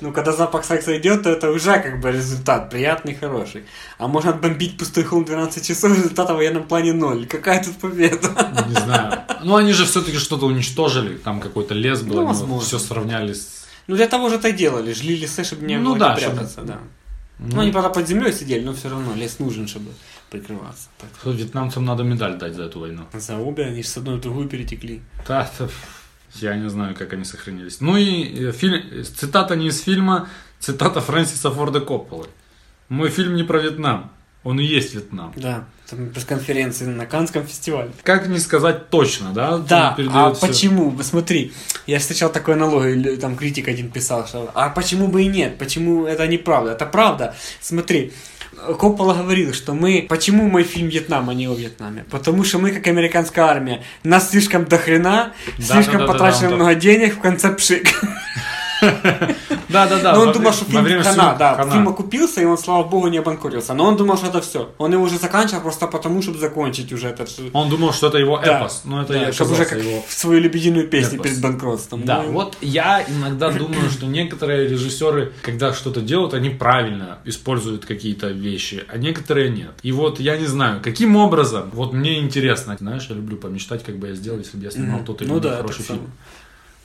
Ну, когда запах секса идет, то это уже как бы результат приятный, хороший. А можно отбомбить пустой холм 12 часов, результат в военном плане 0. Какая тут победа? Не знаю. Ну, они же все-таки что-то уничтожили. Там какой-то лес был, ну, все сравняли с... Ну, для того же это делали. Жгли лесы, чтобы не было прятаться. Да. Ну, они, правда, под землей сидели, но все равно лес нужен, чтобы прикрываться. Вьетнамцам надо медаль дать за эту войну. За обе они же с одной в другую перетекли. Да, я не знаю, как они сохранились. Ну и цитата не из фильма, цитата Фрэнсиса Форда Копполы. Мой фильм не про Вьетнам, он и есть Вьетнам. Да, там пресс-конференции на Каннском фестивале. Как не сказать точно, да? Да, а все. Почему? Смотри, я встречал такую аналогию, там критик один писал, что а почему бы и нет, почему это неправда? Это правда, смотри. Коппола говорил, что мы... Почему мой фильм «Вьетнам», а не о Вьетнаме? Потому что мы, как американская армия, нас слишком дохрена, слишком потрачено много денег, в конце пшик. Да-да-да. Но он думал, что фильм хана. Фильм окупился, и он, слава богу, не обанкротился. Но он думал, что это все. Он его уже заканчивал просто потому, чтобы закончить уже этот... Он думал, что это его эпос. Но это я оказался уже как его... свою лебединую песню перед банкротством. Да, вот я иногда думаю, что некоторые режиссеры, когда что-то делают, они правильно используют какие-то вещи, а некоторые нет. И вот я не знаю, каким образом... Вот мне интересно. Знаешь, я люблю помечтать, как бы я сделал, если бы я снимал тот или иной хороший фильм.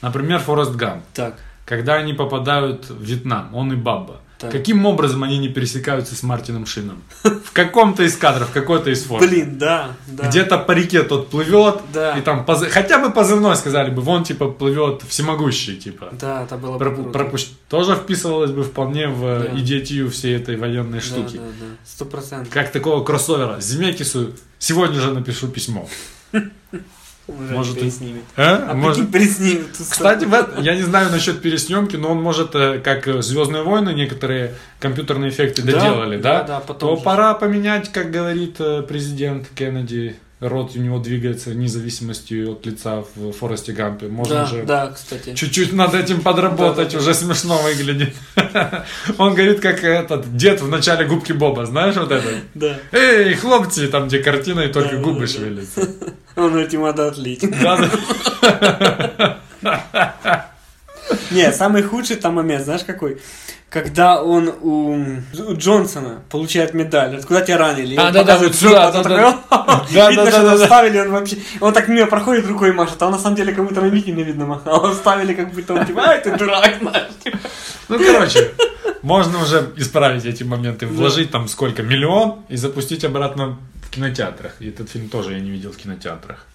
Например, «Форест Гамп». Так. Когда они попадают в Вьетнам, он и Бабба. Так. Каким образом они не пересекаются с Мартином Шином? В каком-то из кадров, в какой-то из форм. Блин, да. Где-то по реке тот плывет, да. И там хотя бы позывной сказали бы, вон типа плывет всемогущий, типа. Да, это было бы круто. Тоже вписывалось бы вполне в идиотию всей этой военной штуки. Да, 100%. Как такого кроссовера. Земекису сегодня же напишу письмо. Может, переснимет. Может... переснимет. Кстати, я не знаю насчет пересъемки, но он может, как «Звездные войны» некоторые компьютерные эффекты доделали, да? Потом то пора поменять, как говорит президент Кеннеди, рот у него двигается независимостью от лица в «Форесте Гампе». Можно же кстати. Чуть-чуть над этим подработать, уже смешно выглядит. Он говорит, как этот дед в начале «Губки Боба», знаешь вот это? Да. Эй, хлопцы, там где картина и только губы шевелятся. Он этим надо отлить. Не, самый худший там момент, знаешь какой? Когда он у Джонсона получает медаль. Откуда тебя ранили? А, видно, что вставили, он вообще... Он так мимо проходит, рукой машет, а он на самом деле кому-то на митинге, видно, махал. Вставили, как будто он типа, ай, ты дурак, знаешь. Ну, короче, можно уже исправить эти моменты. Вложить там сколько? Миллион и запустить обратно в кинотеатрах. И этот фильм тоже я не видел в кинотеатрах.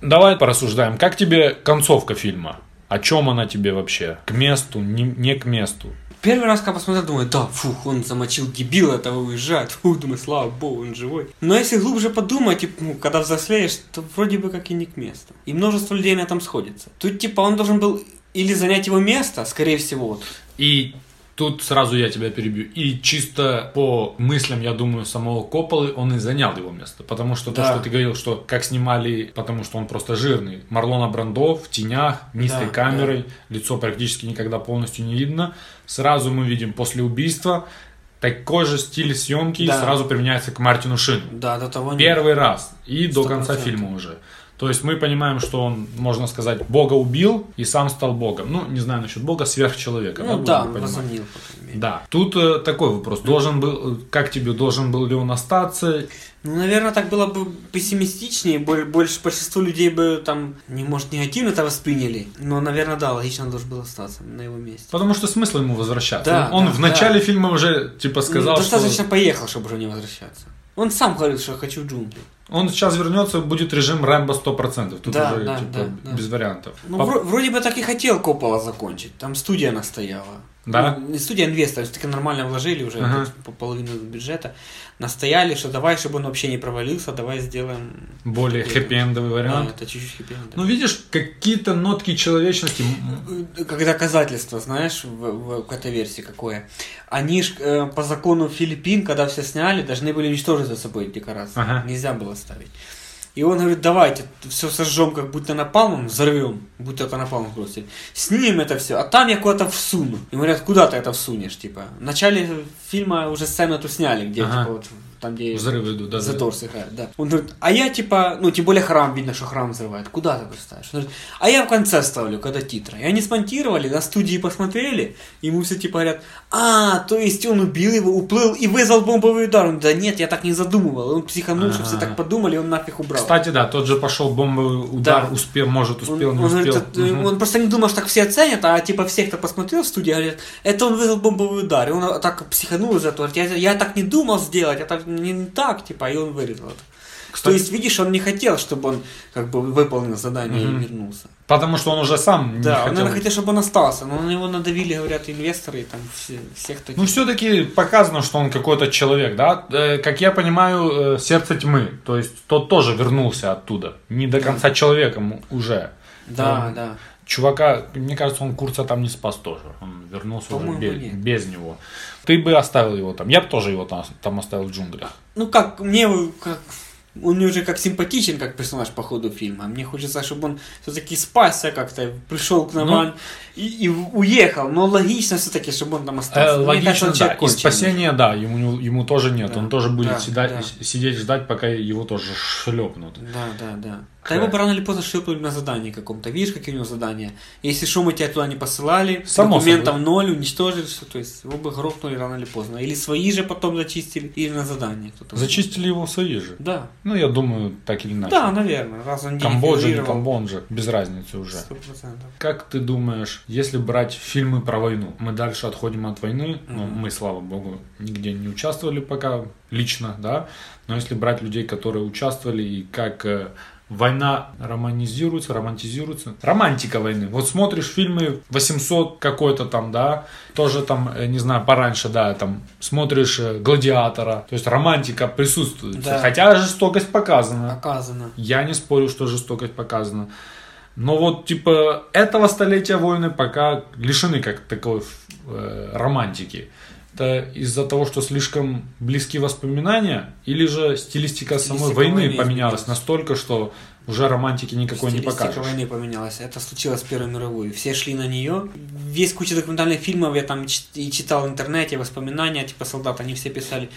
Давай порассуждаем. Как тебе концовка фильма? О чем она тебе вообще? К месту, не к месту? Первый раз, когда посмотрел, думаю, да, фух, он замочил дебила, этого уезжает. Фух, думаю, слава богу, он живой. Но если глубже подумать, типа, когда взрослеешь, то вроде бы как и не к месту. И множество людей на этом сходится. Тут, типа, он должен был или занять его место, скорее всего. И тут сразу я тебя перебью. И чисто по мыслям, я думаю, самого Копполы, он и занял его место. Потому что то, что ты говорил, что как снимали, потому что он просто жирный. Марлона Брандо в тенях, низкой камерой, лицо практически никогда полностью не видно. Сразу мы видим после убийства, такой же стиль съемки сразу применяется к Мартину Шину. Да, до того первый нет. раз и 100%. До конца фильма уже. То есть мы понимаем, что он, можно сказать, Бога убил и сам стал Богом. Ну, не знаю насчет Бога, сверхчеловеком. Ну да, возомнил, по крайней мере. Да. Тут такой вопрос. Должен был, как тебе, должен был ли он остаться? Ну, наверное, так было бы пессимистичнее. Большинство людей бы там, не может, негативно это восприняли. Но, наверное, да, логично должен был остаться на его месте. Потому что смысл ему возвращаться. Да, он в начале фильма уже, типа, сказал, ну, достаточно что... Достаточно поехал, чтобы уже не возвращаться. Он сам говорил, что я хочу в джунгли. Он сейчас вернется, будет режим Рэмбо 100%. Тут уже без вариантов. Ну, вроде бы так и хотел Коппола закончить. Там студия настояла. Да? Ну, не студия, инвестор. Все-таки нормально вложили уже половину бюджета. Настояли, что давай, чтобы он вообще не провалился, давай сделаем... Более хэппи-эндовый вариант. Да, это чуть-чуть хэппи-эндовый. Ну, видишь, какие-то нотки человечности... Как доказательство, знаешь, в этой версии какое. Они ж по закону Филиппин, когда все сняли, должны были уничтожить за собой декорации. Ага. Нельзя было ставить. И он говорит, давайте все сожжем, как будто напалмом, взорвем, будто это напалмом бросили. Снимем это все, а там я куда-то всуну. И говорят, куда ты это всунешь, типа. В начале фильма уже сцену эту сняли, где типа вот там, где взрывы идут, затор сыграет. Да. Он говорит, а я типа, ну тем более храм, видно, что храм взрывает. Куда ты представишь? Он говорит, а я в конце ставлю, когда титры. И они смонтировали, на студии посмотрели, ему все типа говорят, а, то есть он убил его, уплыл и вызвал бомбовый удар. Он, да нет, я так не задумывал. Он психанул, что все так подумали, он нафиг убрал. Кстати, да, тот же пошел бомбовый удар, успел, не успел. Говорит, он просто не думал, что так все оценят, а типа все, кто посмотрел в студии, говорят, это он вызвал бомбовый удар. И он так психанул из-за этого, я так не думал сделать, это не так, типа, и он вырезал это. Кстати, то есть, видишь, он не хотел, чтобы он как бы выполнил задание и вернулся. Потому что он уже сам не хотел. Да, он хотел, чтобы он остался, но на него надавили, говорят, инвесторы и там всех таких. Ну, все-таки показано, что он какой-то человек, да? Как я понимаю, сердце тьмы, то есть, тот тоже вернулся оттуда. Не до конца человеком уже. Да, да. Чувака, мне кажется, он Курца там не спас тоже. Он вернулся без него. Ты бы оставил его там. Я бы тоже его там оставил в джунглях. Ну как, он мне уже как симпатичен, как персонаж по ходу фильма. Мне хочется, чтобы он все-таки спасся как-то, пришел к нам и уехал. Но логично все-таки, чтобы он там остался. Логично, да. И спасения, да, ему тоже нет. Да. Он тоже будет сидеть, ждать, пока его тоже шлепнут. Да. Да его бы рано или поздно шлепнули на задании каком-то. Видишь, какие у него задания? Если шумы тебя туда не посылали, само документов собой. Ноль, уничтожили все. То есть его бы грохнули рано или поздно. Или свои же потом зачистили, или на задание. Кто-то зачистили его свои же? Да. Ну, я думаю, так или иначе. Да, наверное. Раз он Камбоджа или Камбонжа, без разницы уже. 100%. Как ты думаешь, если брать фильмы про войну? Мы дальше отходим от войны. Но мы, слава богу, нигде не участвовали пока лично, да? Но если брать людей, которые участвовали, и как... Война романтизируется. Романтика войны. Вот смотришь фильмы 800 какой-то там, да, тоже там, не знаю, пораньше, да, там смотришь «Гладиатора». То есть романтика присутствует. Да. Хотя жестокость показана. Я не спорю, что жестокость показана. Но вот типа этого столетия войны пока лишены как такой романтики. Это из-за того, что слишком близкие воспоминания, или же стилистика самой войны поменялась настолько, что уже романтики никакой не покажешь. Стилистика войны поменялась. Это случилось с Первой мировой. Все шли на нее. Есть куча документальных фильмов, я там и читал в интернете, воспоминания типа солдат, они все писали.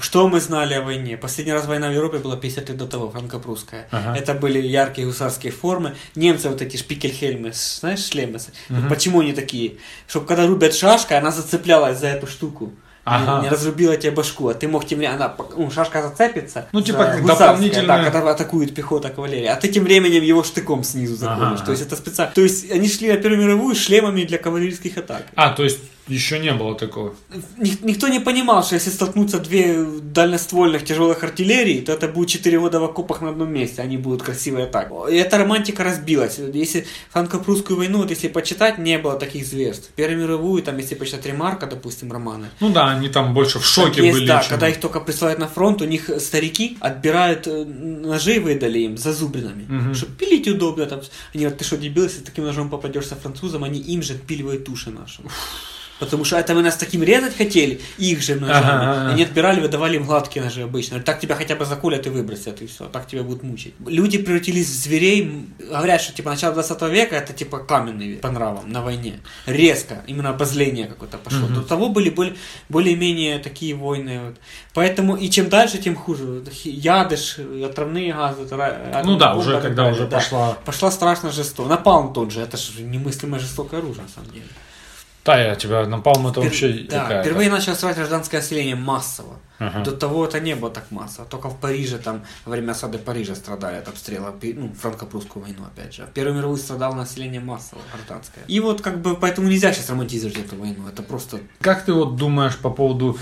Что мы знали о войне? Последний раз война в Европе была 50 лет до того, франко-прусская. Это были яркие гусарские формы. Немцы вот эти шпикельхельмы, знаешь, шлемы. Почему они такие? Чтобы когда рубят шашкой, она зацеплялась за эту штуку. Не разрубила тебе башку, а ты мог тем временем... Шашка зацепится. Ну, типа, как дополнительно... Да, когда атакует пехота, кавалерия. А ты тем временем его штыком снизу заходишь. То есть, это специально... То есть, они шли на Первую мировую шлемами для кавалерийских атак. А, то есть... Еще не было такого. Никто не понимал, что если столкнутся две дальноствольных тяжелых артиллерий, то это будет 4 года в окопах на одном месте, они будут красивые атаки. И эта романтика разбилась. Если франко-прусскую войну, вот если почитать, не было таких зверств. Первую мировую, там, если почитать Ремарка, допустим, романы. Ну да, они там больше в шоке были. Да, чем... когда их только присылают на фронт, у них старики отбирают ножи, выдали им зазубринами, чтобы пилить удобно. Там. Они говорят, ты что, дебил, если таким ножом попадешь со французом, они им же отпиливают уши нашим. Потому что это мы нас таким резать хотели, их же ножами. Ага. Они отбирали, выдавали им гладкие ножи обычно. Так тебя хотя бы закулят и выбросят, и все. Так тебя будут мучить. Люди превратились в зверей. Говорят, что типа начало 20 века это типа каменный век по нравам на войне. Резко. Именно обозление какое-то пошло. Угу. До того были более-менее такие войны. Вот. Поэтому и чем дальше, тем хуже. Ядыш, отравные газы. Ну да, уже когда уже пошла... Пошла страшно жестоко. Напалм тот же. Это же немыслимое жестокое оружие, на самом деле. Да, я тебя напалм, это вообще... Да, впервые начало свать гражданское население массово. Uh-huh. До того это не было так массово. Только в Париже, там, во время осады Парижа страдали от обстрела, ну, франко-прусскую войну, опять же. Первую мировую страдало население массово, гражданское. И вот, как бы, поэтому нельзя сейчас романтизировать эту войну, это просто... Как ты вот думаешь по поводу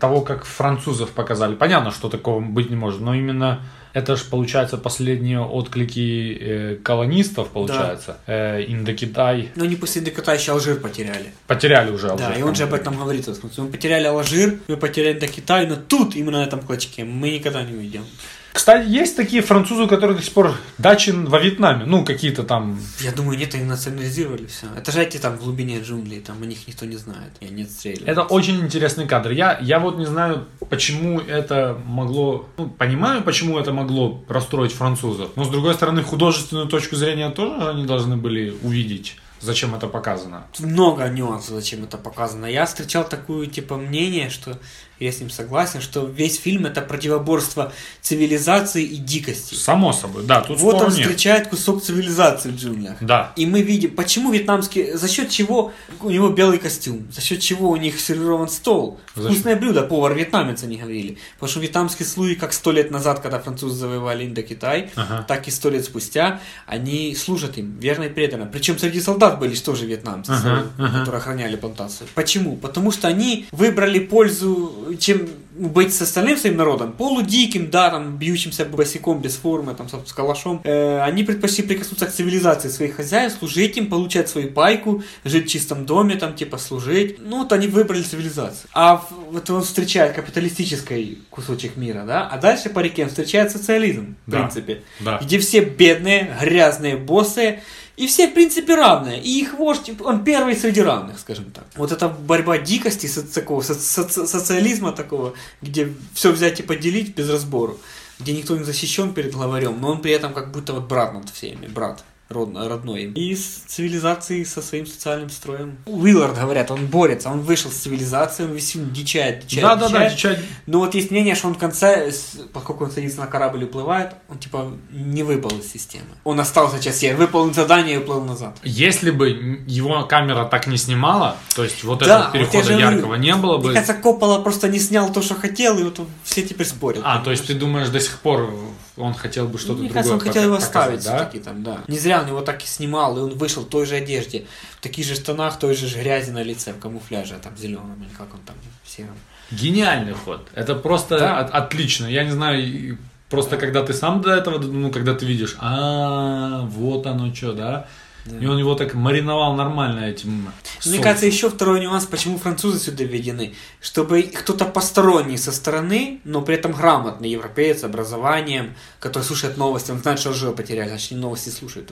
того, как французов показали? Понятно, что такого быть не может, но именно... Это же, получается, последние отклики колонистов, получается, да. Индокитай. Но не после Индокитая еще Алжир потеряли. Потеряли уже Алжир. Да, и он же об этом говорит. Мы потеряли Алжир, мы потеряли Индокитай, но тут, именно на этом клочке, мы никогда не уйдем. Кстати, есть такие французы, которые до сих пор дачи во Вьетнаме, ну, какие-то там... Я думаю, нет, они национализировали все. Это же эти там в глубине джунглей, там о них никто не знает, и они отстреливаются. Это очень интересный кадр. Я вот не знаю, почему это могло... Ну, понимаю, почему это могло расстроить французов, но, с другой стороны, художественную точку зрения тоже они должны были увидеть. Зачем это показано? Много нюансов, зачем это показано. Я встречал такое типа мнение, что я с ним согласен, что весь фильм это противоборство цивилизации и дикости. Само собой, да. Тут вот он встречает кусок цивилизации в джунглях. Да. И мы видим, почему вьетнамские, за счет чего у него белый костюм, за счет чего у них сервирован стол. Вкусное блюдо, повар вьетнамец, они говорили. Потому что вьетнамские слуги, как 100 лет назад, когда французы завоевали Индокитай, ага. так и 100 лет спустя, они служат им верно и преданно. Причем среди солдат были тоже вьетнамцы, которые охраняли плантацию. Почему? Потому что они выбрали пользу, чем быть с остальным своим народом, полудиким, да, там, бьющимся босиком, без формы, там, с калашом, они предпочли прикоснуться к цивилизации своих хозяев, служить им, получать свою пайку, жить в чистом доме, там, типа, служить. Ну, вот они выбрали цивилизацию. А вот он встречает капиталистический кусочек мира, да, а дальше по реке встречает социализм, в да. принципе, да. где все бедные, грязные, босые, и все, в принципе, равные. И их вождь, он первый среди равных, скажем так. Вот эта борьба дикости, такого, социализма такого, где все взять и поделить без разбору, где никто не защищен перед главарем, но он при этом как будто вот брат над всеми, брат родной. И с цивилизацией, со своим социальным строем. Уиллард, говорят, он борется, он вышел с цивилизацией, он весь фильм дичает. Да-да-да, дичает. Но вот есть мнение, что он в конце, поскольку он садится на корабль и уплывает, он типа не выпал из системы. Он остался сейчас, я выполнил задание и уплыл назад. Если бы его камера так не снимала, то есть вот да, этого перехода вот яркого не было бы... Мне кажется, Коппола просто не снял то, что хотел, и вот все теперь спорят. А, то есть ты думаешь, до сих пор он хотел бы что-то другое показать, да? Мне кажется, он хотел его оставить, да? Все-таки там, да. Не зря он его так и снимал, и он вышел в той же одежде, в таких же штанах, той же грязи на лице, в камуфляже, там, зеленом, или как он там, сером. Гениальный ход. Это просто да. Отлично. Я не знаю, просто когда ты сам до этого, ну, когда ты видишь, вот оно что, да? Да. И он его так мариновал нормально этим солнцем. Мне кажется, еще второй нюанс, почему французы сюда введены. Чтобы кто-то посторонний со стороны, но при этом грамотный европеец, образованием, который слушает новости. Он знает, что Алжир потеряли, значит, они новости слушают.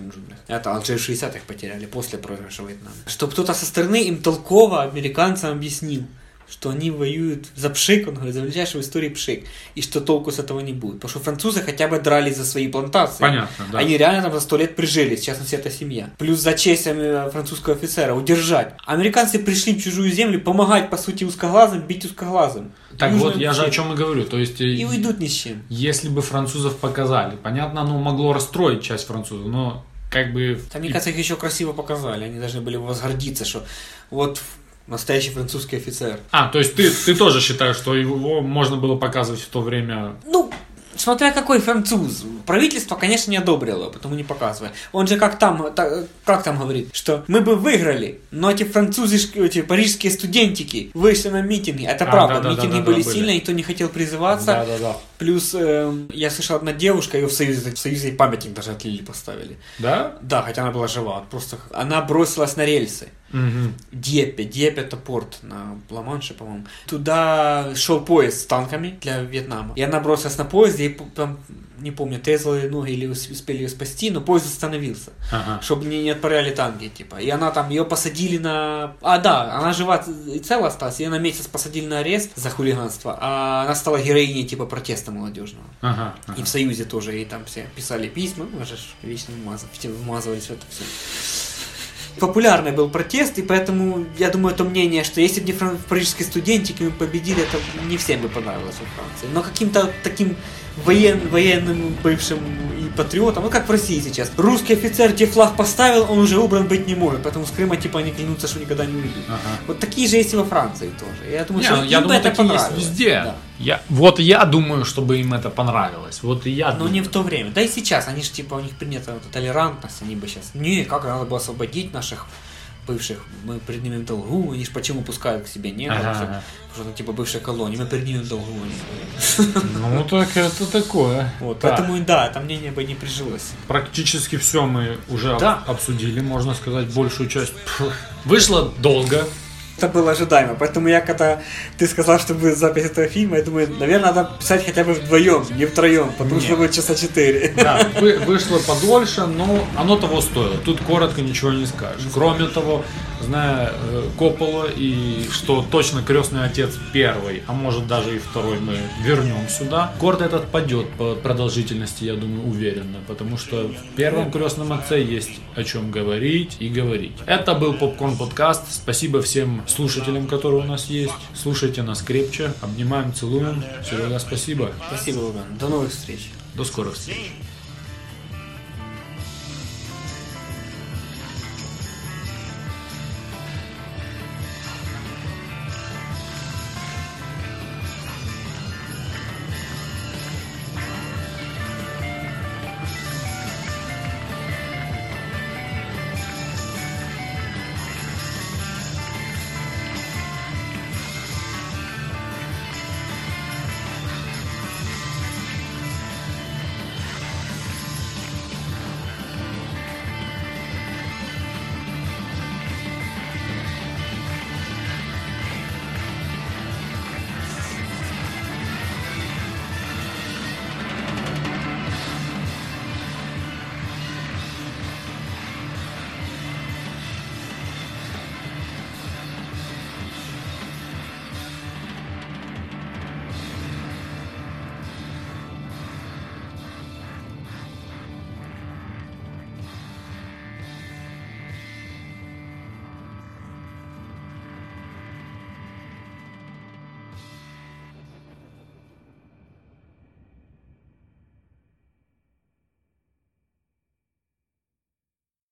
Это Алжир в 60-х потеряли после проигрыша Вьетнама. Чтобы кто-то со стороны им толково американцам объяснил, что они воюют за пшик, он говорит, за величайший в истории пшик, и что толку с этого не будет. Потому что французы хотя бы дрались за свои плантации. Понятно, да. Они реально там за 100 лет прижились, сейчас у нас вся эта семья. Плюс за честь французского офицера удержать. Американцы пришли в чужую землю помогать, по сути, узкоглазым, бить узкоглазым. Так вот, я же о чем и говорю. То есть, и уйдут ни с чем. Если бы французов показали, понятно, оно могло расстроить часть французов, но как бы... Там, мне кажется, их еще красиво показали, они должны были возгордиться, что вот... Настоящий французский офицер. То есть ты тоже считаешь, что его можно было показывать в то время? Ну, смотря какой француз. Правительство, конечно, не одобрило, потому не показывая. Он же как там говорит, что мы бы выиграли, но эти французы, эти парижские студентики вышли на митинги. Это правда, митинги были сильные, никто не хотел призываться. Да. Плюс я слышал, одна девушка, ее в Союзе памятник даже отлили, поставили. Да? Да, хотя она была жива. Просто она бросилась на рельсы. Угу. Дьеппе это порт на Ла-Манше, по-моему. Туда шел поезд с танками для Вьетнама. И она бросилась на поезде, и там, не помню, отрезали ноги или успели ее спасти, но поезд остановился, чтобы не отправляли танки, типа. И она там, ее посадили на... А, да, она жива и цела осталась, ее на месяц посадили на арест за хулиганство, а она стала героиней, типа, протеста молодежного. И в Союзе тоже, и там все писали письма, мы же вечно вмазывались в это все. Популярный был протест, и поэтому я думаю, это мнение, что если бы не парижские студентики мы победили, это не всем бы понравилось во Франции. Но каким-то таким военным бывшим и патриотом, ну как в России сейчас. Русский офицер, где флаг поставил, он уже убран быть не может, поэтому с Крыма типа они клянутся, что никогда не уйдут. Вот такие же есть и во Франции тоже. Я думаю, что им бы это понравилось. Везде. Да. Вот я думаю, чтобы им это понравилось. Вот и я. Но не в то время. Да и сейчас, они же типа у них принята толерантность, они бы сейчас. Не, как надо было освободить наших бывших, мы перед ними в долгу, они же почему пускают к себе, нет? Потому что типа бывшая колония, мы перед ними в долгу. Ну так это такое. Вот, да. Поэтому да, это мнение бы не прижилось. Практически все мы уже обсудили, можно сказать, большую часть. Вышло долго. Это было ожидаемо, поэтому я, когда ты сказал, что будет запись этого фильма, я думаю, наверное, надо писать хотя бы вдвоем, не втроем, потому что будет часа 4. Да, вышло подольше, но оно того стоило, тут коротко ничего не скажешь. Кроме того, зная Коппола и что точно «Крестный отец» первый, а может даже и второй мы вернем сюда, город этот падет по продолжительности, я думаю, уверенно, потому что в первом «Крестном отце» есть о чем говорить и говорить. Это был Попкорн-подкаст, спасибо всем слушателям, которые у нас есть. Слушайте нас крепче. Обнимаем, целуем. Серега, спасибо. Спасибо, Луган. До новых встреч. До скорых встреч.